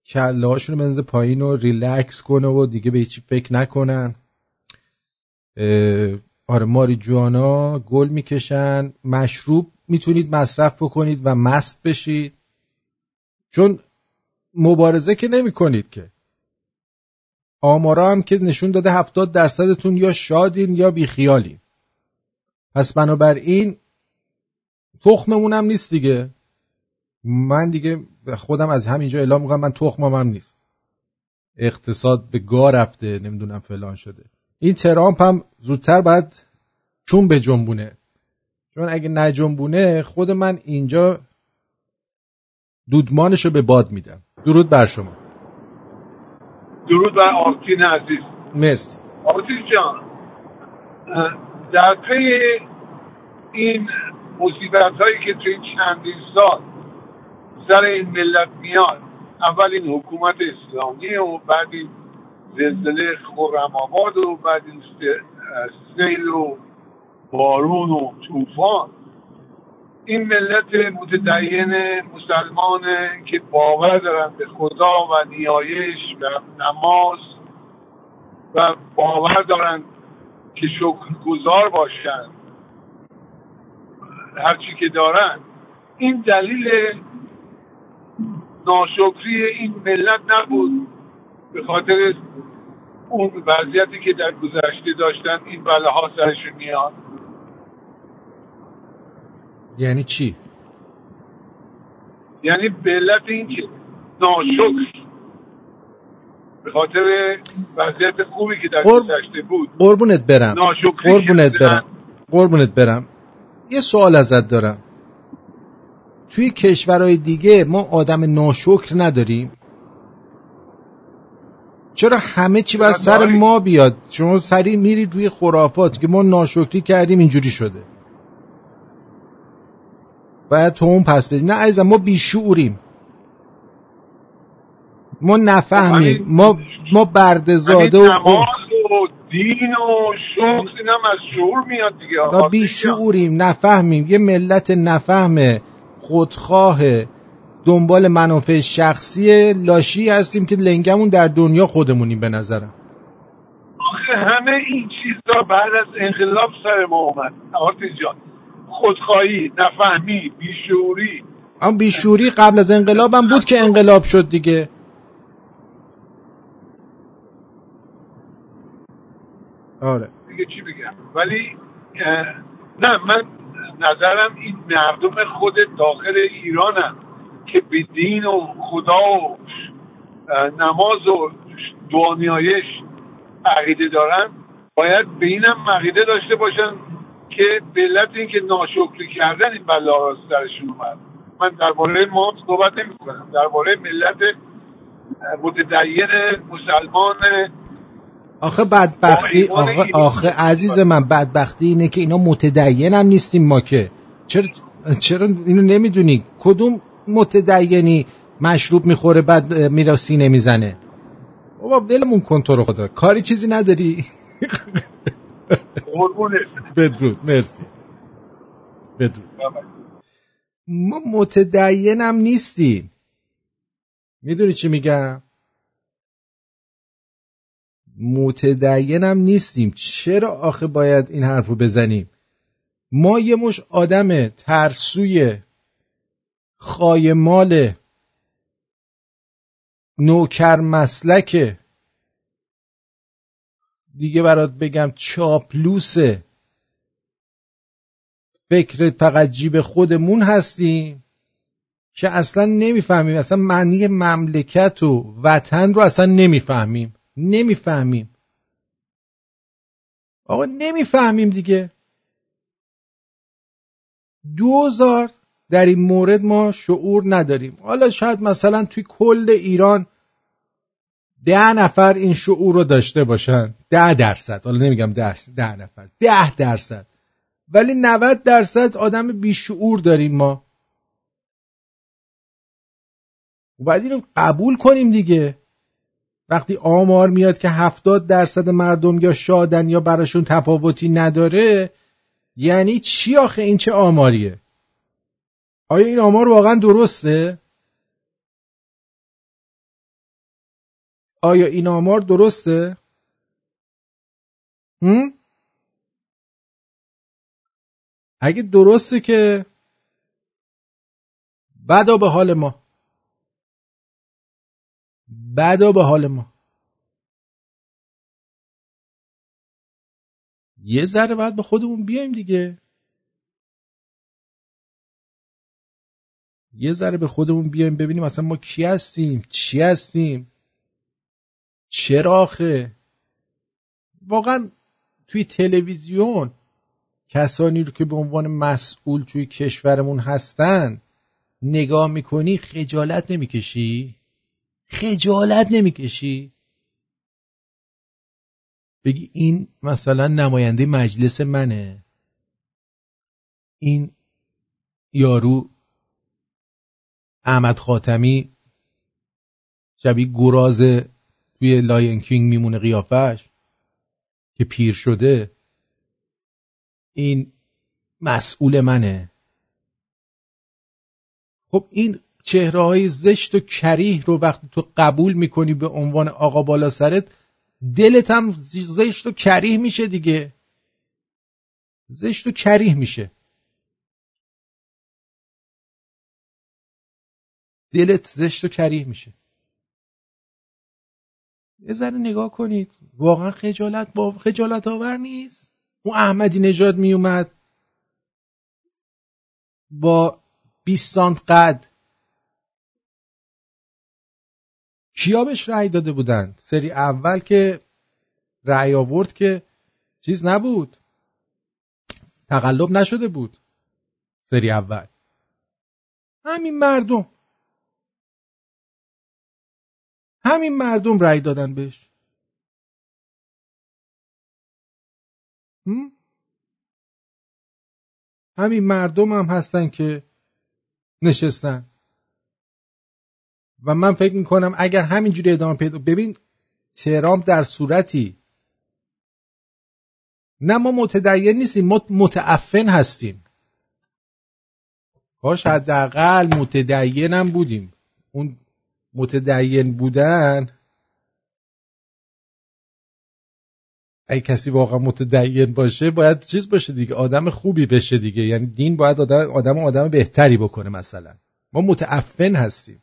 کله‌هاشون رو منزه پایین و ریلکس کنه و دیگه به هیچی فکر نکنن. آره ماریجوانا گل میکشن، مشروب میتونید مصرف بکنید و مست بشید، چون مبارزه که نمی کنید. که آمارا هم که نشون داده 70%تون یا شادین یا بیخیالین. پس بنابراین تخممون هم نیست دیگه. من دیگه خودم از همینجا اعلام میکنم من تخمم هم نیست. اقتصاد به گاه رفته، نمیدونم فلان شده. این ترامپ هم زودتر باید چون به جنبونه، چون اگه نجنبونه خود من اینجا دودمانشو به باد میدم. درود بر شما. درود بر آرتین عزیز. مرسی آرتین جان. در پی این مصیبت هایی که توی چندین سال سر این ملت میاد، اول این حکومت اسلامی و بعد این زلزله خرم آباد و بعد این سیل و بارون و طوفان، این ملت متدین مسلمان که باور دارن به خدا و نیایش و نماز و باور دارن که شکرگزار باشن هرچی که دارن، این دلیل ناشکری این ملت نبود. به خاطر اون وضعیتی که در گذشته داشتن این بلاها سرشون میاد. یعنی چی؟ یعنی به علت این که ناشکر به خاطر وضعیت خوبی که در گذشته بود. قربونت برم. قربونت برم. یه سوال ازت دارم. توی کشورهای دیگه ما آدم ناشکر نداریم؟ چرا همه چی باید سر ما بیاد؟ چون سری میری توی خرافات که ما ناشکری کردیم اینجوری شده. باید تو اون پس بدیم. نه عزیزم، ما بیشعوریم، ما نفهمیم، ما بردزاده و خور دین و شخص این هم از شعور میاد دیگه. ما بیشعوریم، نفهمیم، یه ملت نفهمه، خودخواهه، دنبال منافع شخصی لاشی هستیم که لنگمون در دنیا خودمونیم به نظرم. آخه همه این چیزا بعد از انقلاب سر ما اومد آرتین جان. خودخواهی، نفهمی، بیشعوری. اما بیشعوری قبل از انقلاب هم بود که انقلاب شد دیگه. آره دیگه چی بگم. ولی نه، من نظرم این مردم خود داخل ایرانم که به دین و خدا و نماز و دنیایش عقیده دارن، باید به اینم عقیده داشته باشن که به علت این که ناشکری کردن این بلا از سرشون اومد. من درباره ما صحبت نمی‌کنم، درباره ملت متدین مسلمان. آخه بدبختی، آخه عزیز من، بدبختی اینه که اینا متدین هم نیستیم ما که. چرا اینو نمیدونی؟ کدوم متدینی مشروب میخوره بعد میره سینه میزنه؟ بابا دلمون کنترل خدا، کاری چیزی نداری. بدرود، مرسی. بدرود. ما متدین هم نیستیم، میدونی چی میگم؟ متدین هم نیستیم. چرا آخه باید این حرفو بزنیم؟ ما یه مش آدم ترسوی خایمال نوکر مسلکه، دیگه برات بگم چاپلوسه، فکر فقط جیب خودمون هستیم که اصلا نمیفهمیم، اصلا معنی مملکت و وطن رو اصلا نمیفهمیم آقا، نمیفهمیم دیگه. 2000 در این مورد ما شعور نداریم. حالا شاید مثلا توی کل ایران 10 نفر این شعور رو داشته باشن، 10%. حالا نمیگم 10 نفر، 10%. ولی 90% آدم بیشعور داریم ما. باید این رو قبول کنیم دیگه. وقتی آمار میاد که 70% مردم یا شادن یا براشون تفاوتی نداره، یعنی چی آخه؟ این چه آماریه؟ آیا این آمار واقعا درسته؟ آیا این آمار درسته؟ اگه درسته که بدا به حال ما. یه ذره بعد به خودمون بیایم دیگه. یه ذره به خودمون بیایم ببینیم اصلا ما کی هستیم، چی هستیم، چراخه. واقعا توی تلویزیون کسانی رو که به عنوان مسئول توی کشورمون هستن نگاه میکنی، خجالت نمیکشی بگی این مثلا نماینده مجلس منه، این یارو احمد خاتمی شبیه گراز توی لایون کینگ میمونه قیافش که پیر شده، این مسئول منه. خب این چهره‌های زشت و کریه رو وقتی تو قبول میکنی به عنوان آقا بالا سرت، دلت هم زشت و کریه میشه دیگه. زشت و کریه میشه، دلت زشت و کریه میشه. یه ذره نگاه کنید، واقعا خجالت آور نیست؟ اون احمدی نژاد میومد با 20 سانت قد، کیا بهش رأی داده بودند؟ سری اول که رأی آورد که چیز نبود، تقلب نشده بود. سری اول همین مردم، همین مردم رأی دادن بهش. همین مردم هم هستن که نشستن و من فکر میکنم اگر همینجوری ادامه پیدا، ببین ترامپ در صورتی، نه ما متدین نیستیم، ما متعفن هستیم. کاش حداقل متدین هم بودیم. اون متدین بودن، اگه کسی واقعا متدین باشه باید چیز باشه دیگه، آدم خوبی بشه دیگه، یعنی دین باید آدم بهتری بکنه مثلا. ما متعفن هستیم،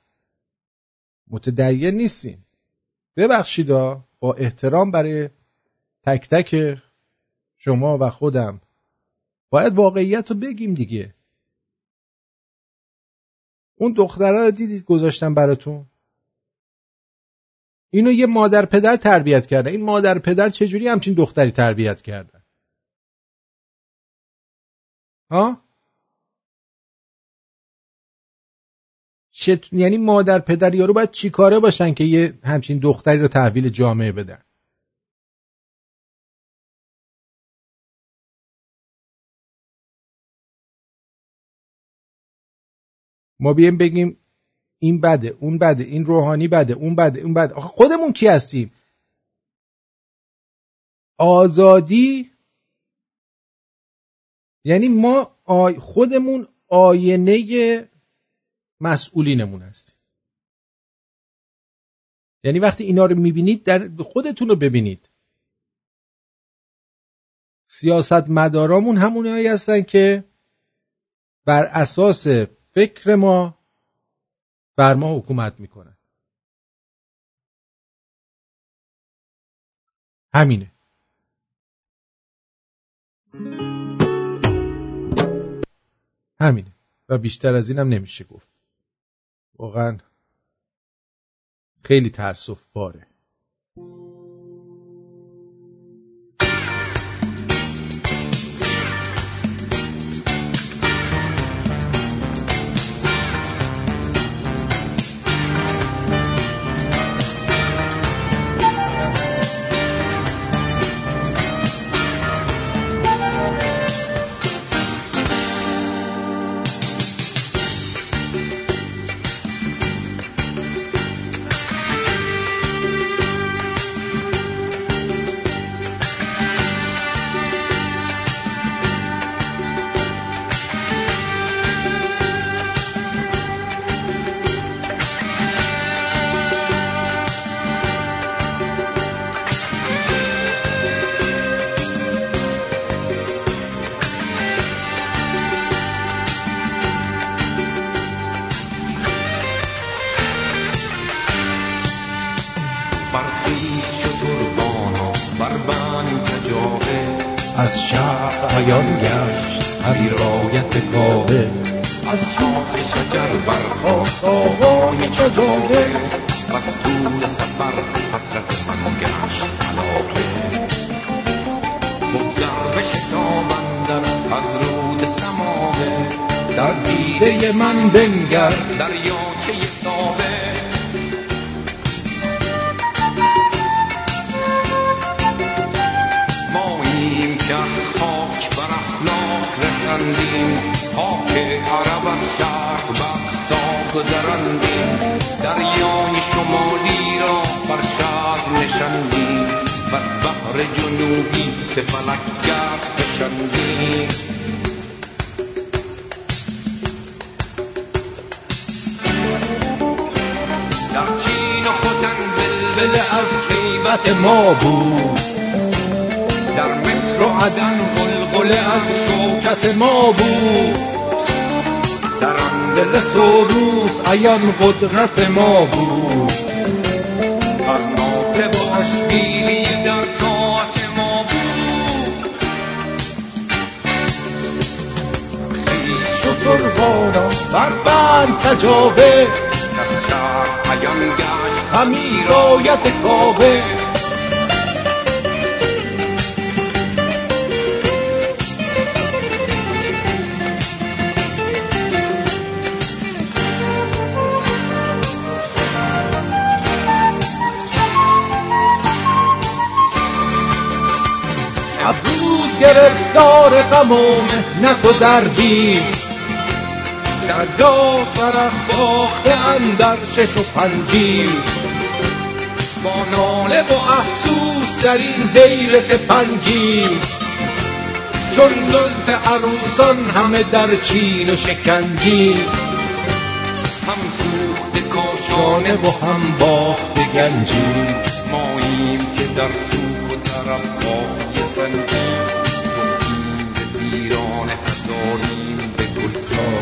متدین نیستیم. ببخشید با احترام برای تک تک شما و خودم باید واقعیت رو بگیم دیگه. اون دختره رو دیدید گذاشتم براتون، اینو یه مادر پدر تربیت کرده. این مادر پدر چجوری همچین دختری تربیت کرده؟ ها؟ یعنی مادر پدر یارو باید چی کاره باشن که یه همچین دختری رو تحویل جامعه بدن؟ ما بیایم بگیم این بده، اون بده، این روحانی بده، اون بده، اون بده. آخه خودمون کی هستیم؟ آزادی یعنی ما خودمون آینه مسئولینمون هستیم. یعنی وقتی اینا رو میبینید در خودتون رو ببینید. سیاست مدارامون همونایی هستن که بر اساس فکر ما بر ما حکومت میکنه. همینه. همینه و بیشتر از اینم نمیشه گفت. واقعا خیلی تأسف باره. قدرت ما بود هر ناطب و اشبیلی در طاعت ما بود. خیش و دربانا بربند تجابه در شهر پیان گشت امیر آیت کابه. عبود گرفتار غم و مهنت و دردی، دردا فرح باخته اندر شش و پنجی، با ناله و افسوس در این دیر سپنجی، چون زلف عروسان همه در چین و شکنجی، هم کوخته کاشانه و هم باخته گنجی، ماییم که در سو و طرف باخته سنجی، توییم به ویران هزاریم به گلکا.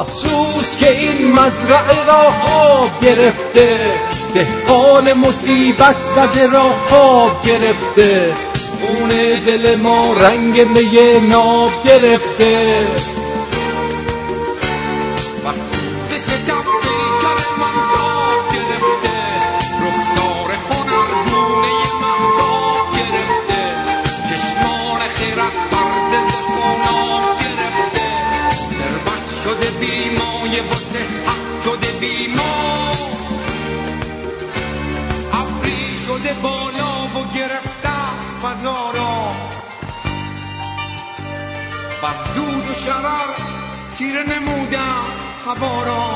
افسوس که این مزرعه را خواب گرفته، دهقان مصیبت زده را خواب گرفته، خون دل ما رنگ می ناب گرفته. بس دود و شرر تیره نمودم هوارا،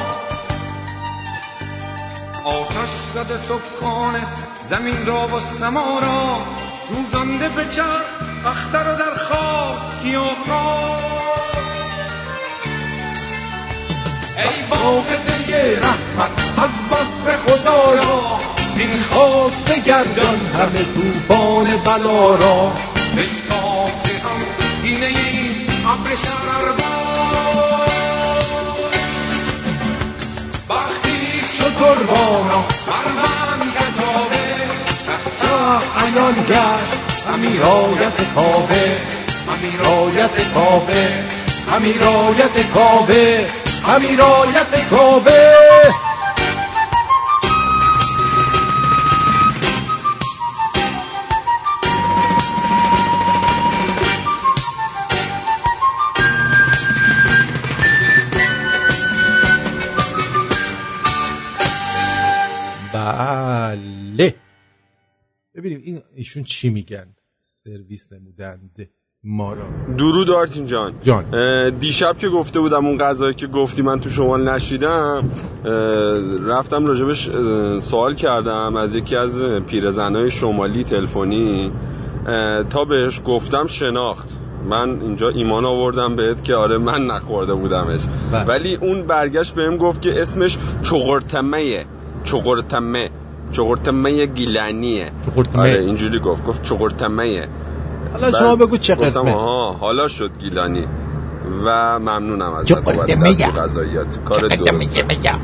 آتش زده سبکانه زمین را و سما را، روزانده به چرخ اختر و در خاک گیاها. ای بافته رحمت از بطر خدا را، این خاک بگردان همه طوفان بلا را، بشکافته هم سینه این عبر شرر باز، وقتی شد قربانا برمن گذابه، از چه اینان گشت امیرایت کابه، امیرایت کابه، امیرایت کابه، امیرایت کابه. بله، ببینیم این ایشون چی میگن سرویس نمودند ما را. درود آرتین جان. دیشب که گفته بودم اون قضایی که گفتی من تو شمال نشیدم، رفتم راجبش سوال کردم از یکی از پیرزنای شمالی تلفنی، تا بهش گفتم شناخت، من اینجا ایمان آوردم بهت که آره من نخورده بودمش بله. ولی اون برگشت بهم گفت که اسمش چغرتمه‌ه، چغرتمه گیلانیه. آره اینجوری گفت چغرتمه. حالا شما بگو چه قرمه. حالا شد گیلانی و ممنونم از غذاییات کار درسته.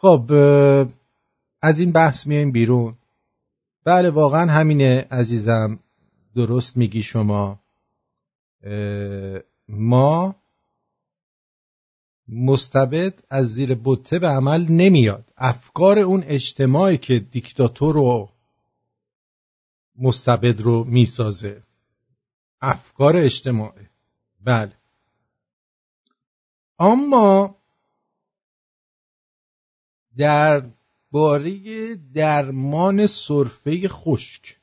خب از این بحث میایم بیرون. بله واقعا همینه عزیزم، درست میگی شما. ما مستبد از زیر بوته به عمل نمیاد. افکار اون اجتماعی که دیکتاتور و مستبد رو میسازه، افکار اجتماعی. بله، اما در باره درمان سرفه خشک،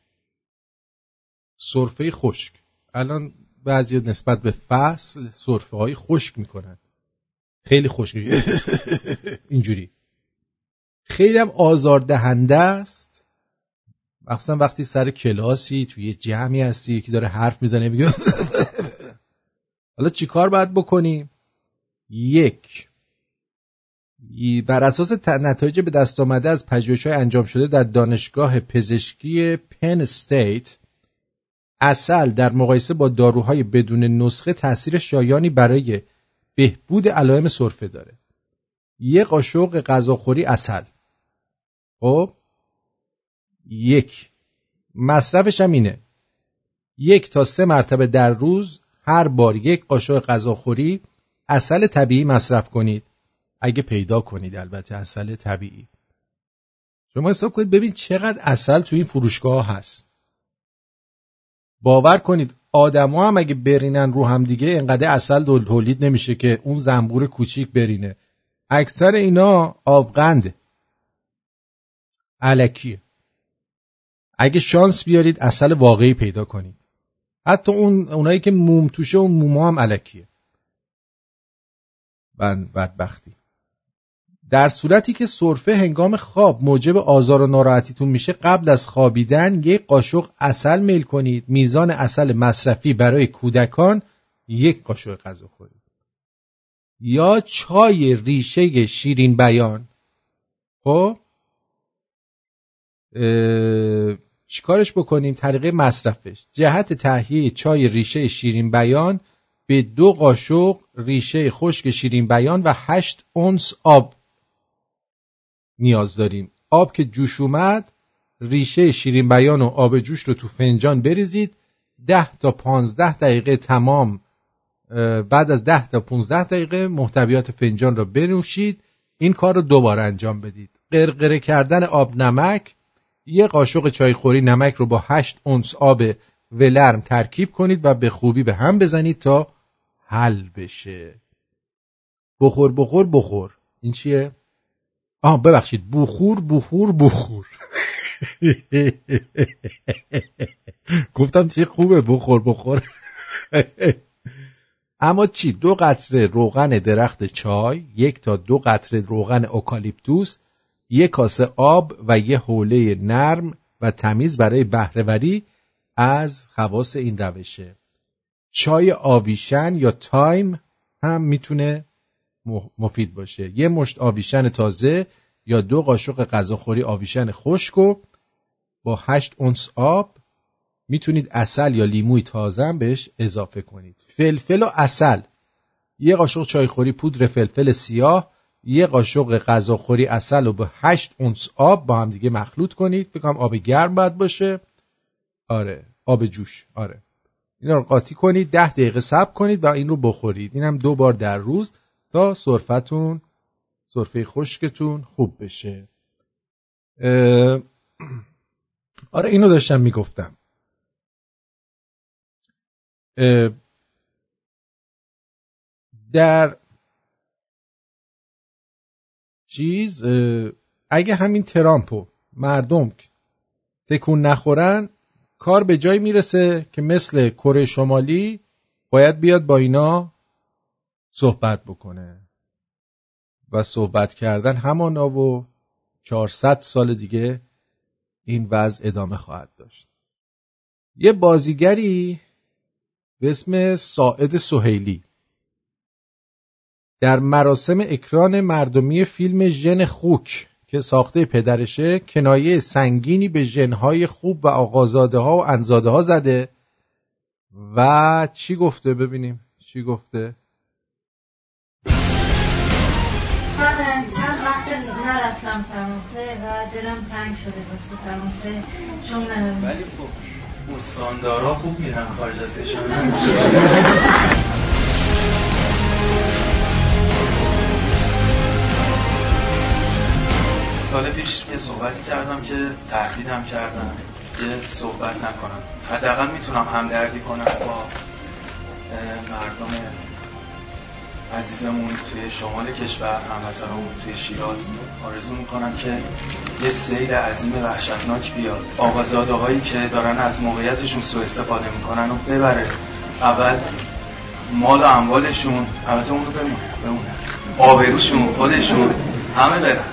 الان بعضی نسبت به فصل سرفه های خشک میکنن، خیلی خوش میگه اینجوری، خیلی هم آزاردهنده است، مخصوصا وقتی سر کلاسی توی یه جمعی هستی، یکی داره حرف میزنه میگه حالا چی کار باید بکنیم؟ یک، بر اساس نتایج به دست آمده از پژوهش‌های انجام شده در دانشگاه پزشکی پن استیت، عسل در مقایسه با داروهای بدون نسخه تاثیر شایانی برای بهبود علائم سرفه داره. یک، قاشق غذاخوری عسل. خب یک، مصرفش هم اینه 1 تا 3 مرتبه در روز، هر بار 1 قاشق غذاخوری عسل طبیعی مصرف کنید، اگه پیدا کنید البته عسل طبیعی. شما حساب کنید ببین چقدر عسل تو این فروشگاه هست. باور کنید آدما هم اگه برینن رو هم دیگه اینقدر عسل تولید نمیشه که اون زنبور کوچیک برینه. اکثر اینا آبغنده، الکیه. اگه شانس بیارید عسل واقعی پیدا کنید. حتی اونایی که موم توشه و موما هم الکیه. بدبختی. در صورتی که سرفه هنگام خواب موجب آزار و ناراحتیتون میشه، قبل از خوابیدن یک قاشق عسل میل کنید. میزان عسل مصرفی برای کودکان 1 قاشق غذا خورید. یا چای ریشه شیرین بیان. خب چیکارش بکنیم؟ طریقه مصرفش: جهت تهیه چای ریشه شیرین بیان به 2 قاشق ریشه خشک شیرین بیان و 8 اونس آب نیاز داریم. آب که جوش اومد، ریشه شیرین بیان و آب جوش رو تو فنجان بریزید. 10 تا 15 دقیقه تمام، بعد از 10 تا 15 دقیقه محتویات فنجان رو بنوشید. این کار رو دوباره انجام بدید. قرقره کردن آب نمک: 1 قاشق چایخوری نمک رو با 8 اونس آب ولرم ترکیب کنید و به خوبی به هم بزنید تا حل بشه. بخور بخور بخور. این چیه؟ ببخشید، بخور. گفتم چی خوبه، بخور. اما چی؟ 2 قطره روغن درخت چای، 1 تا 2 قطره روغن اوکالیپتوس، 1 کاسه آب و 1 حوله نرم و تمیز برای بهره‌وری از خواص این روشه. چای آویشن یا تایم هم میتونه مفید باشه. 1 مشت آویشن تازه یا 2 قاشق غذاخوری آویشن خشک و با 8 اونس آب میتونید عسل یا لیموی تازه هم بهش اضافه کنید. فلفل و عسل: 1 قاشق چایخوری پودر فلفل سیاه، 1 قاشق غذاخوری عسل و با 8 اونس آب با هم دیگه مخلوط کنید. بگم آب گرم باید باشه. آب جوش. اینا رو قاطی کنید، 10 دقیقه صبر کنید و این رو بخورید. اینم 2 بار در روز تا سرفه خشکتون خوب بشه. اینو داشتم میگفتم. در چیز اگه همین ترامپو مردم تکون نخورن، کار به جایی میرسه که مثل کره شمالی باید بیاد با اینا صحبت بکنه. و صحبت کردن همانا و 400 سال دیگه این وضع ادامه خواهد داشت. یه بازیگری به اسم ساعد سهیلی در مراسم اکران مردمی فیلم ژن خوک که ساخته پدرشه کنایه سنگینی به ژن‌های خوب و آقازاده‌ها و انزاده‌ها زده و چی گفته؟ ببینیم چی گفته. من چند وقت نرفتم فرانسه و دلم تنگ شده واسه فرانسه، چون ولی خب استاندارا خوب میرن خارج از کشور. سال پیش یه صحبتی کردم که تهدیدم کردن که صحبت نکنم. حداقل میتونم همدردی کنم با مردم عزیزمون توی شمال کشور، هموطنمون توی شیراز. آرزو میکنم که یه سیل عظیم وحشتناک بیاد، آقازاده هایی که دارن از موقعیتشون سوء استفاده میکنن رو ببره. اول مال و اموالشون، البته اون رو بمونه، آبروشون، خودشون، همه برن.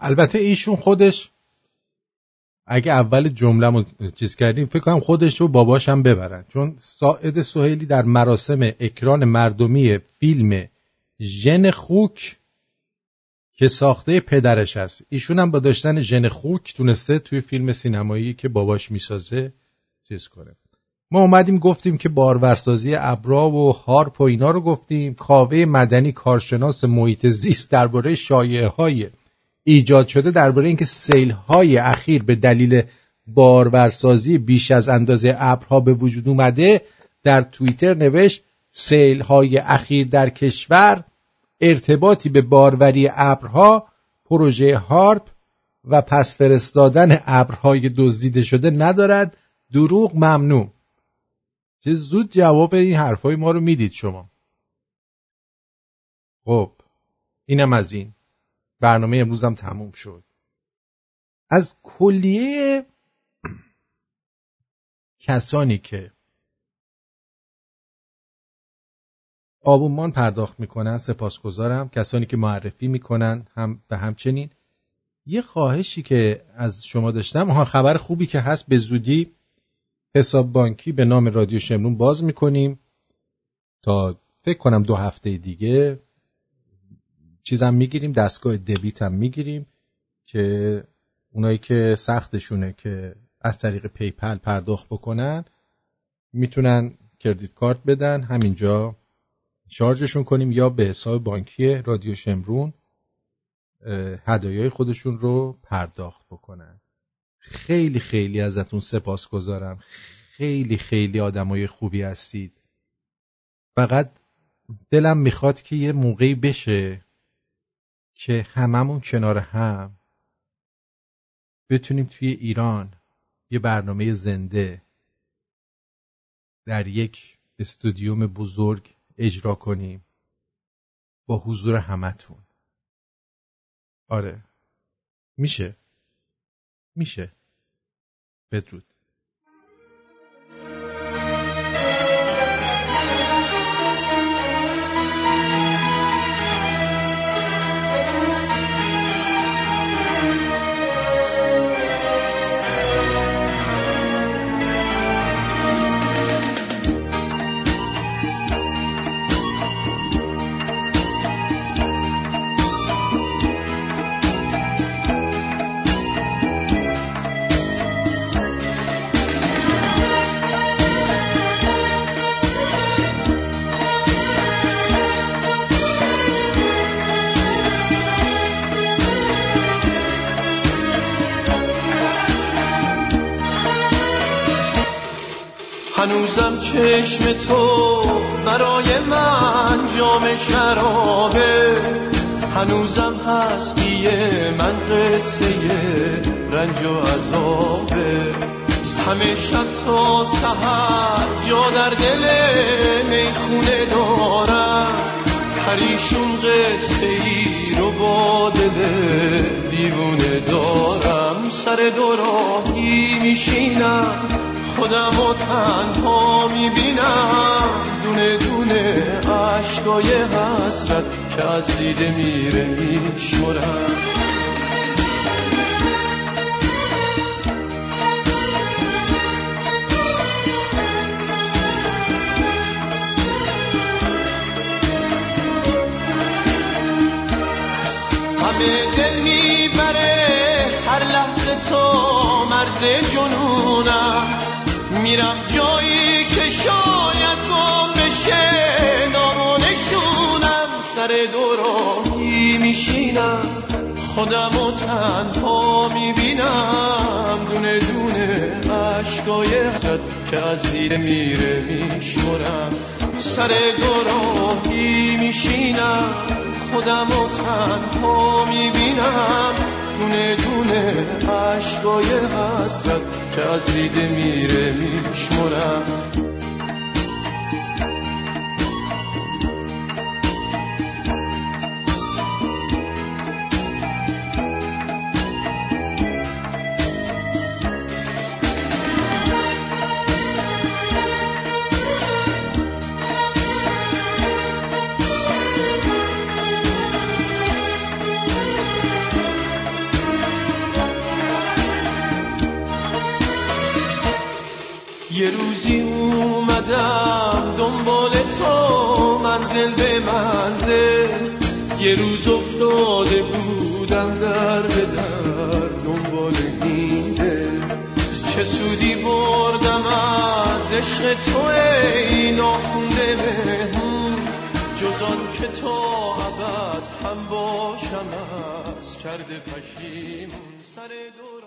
البته ایشون خودش، اگه اول جمله‌مو چیز کردیم، فکر کنم خودش و باباش هم ببرن. چون ساعد سهیلی در مراسم اکران مردمی فیلم ژن خوک که ساخته پدرش است، ایشون هم با داشتن ژن خوک تونسته توی فیلم سینمایی که باباش میسازه چیز کنه. ما اومدیم گفتیم که بارورسازی ابرا و هارپ و اینا رو گفتیم. کاوه مدنی کارشناس محیط زیست درباره شایعه‌های ایجاد شده درباره اینکه سیل‌های اخیر به دلیل بارورسازی بیش از اندازه ابرها به وجود اومده، در توییتر نوشت سیل‌های اخیر در کشور ارتباطی به باروری ابرها، پروژه هارپ و پس فرستادن ابرهای دزدیده شده ندارد، دروغ ممنوع. چه زود جواب این حرفای ما رو میدید شما. خب اینم از این. برنامه امروزم تموم شد. از کلیه کسانی که آبونمان پرداخت میکنن سپاسگزارم، کسانی که معرفی میکنن هم به همچنین یه خواهشی که از شما داشتم، خبر خوبی که هست، به زودی حساب بانکی به نام رادیو شمرون باز میکنیم تا فکر کنم 2 هفته دیگه. چیزم میگیریم، دستگاه دبیت هم میگیریم که اونایی که سختشونه که از طریق پیپل پرداخت بکنن میتونن کردیت کارت بدن، همینجا شارژشون کنیم یا به حساب بانکی رادیو شمرون هدایای خودشون رو پرداخت بکنن. خیلی خیلی ازتون سپاسگزارم. خیلی خیلی آدمای خوبی هستید. فقط دلم میخواد که یه موقعی بشه که هممون کنار هم بتونیم توی ایران یه برنامه زنده در یک استودیوم بزرگ اجرا کنیم با حضور همتون. آره میشه. بدرود. هنوزم چشم تو برای من جام شرابه، هنوزم هستی من قصه رنج و عذابه، همه شب تا سحر جا در دل میخونه دارم، پریشون قصه ای رو با دل دیوونه دارم، سر دوراهی میشینم خودم و تنها میبینم، دونه دونه عشقای حسرت که از دیده میره میشورم. همه دل میبره هر لحظه تو مرز جنونم، میرم جایی که شاید گم بشه نامو نشونم، سر دوراهی میشینم خودم و تنها میبینم، دونه دونه عشقای حسرت که از دیده میره میشورم، سر دوراهی میشینم خودم و تنها میبینم، دونه دونه عشقای حسرت که از دیده میره میشمرم. یه روزی اومدم دنبال تو منزل به منزل، یه روز افتاده بودم در به در دنبال این دل، چه سودی بردم از عشق تو ای ناخونده مهمون، جزان که تا ابد هم باشم از کرده پشیمون، سر دور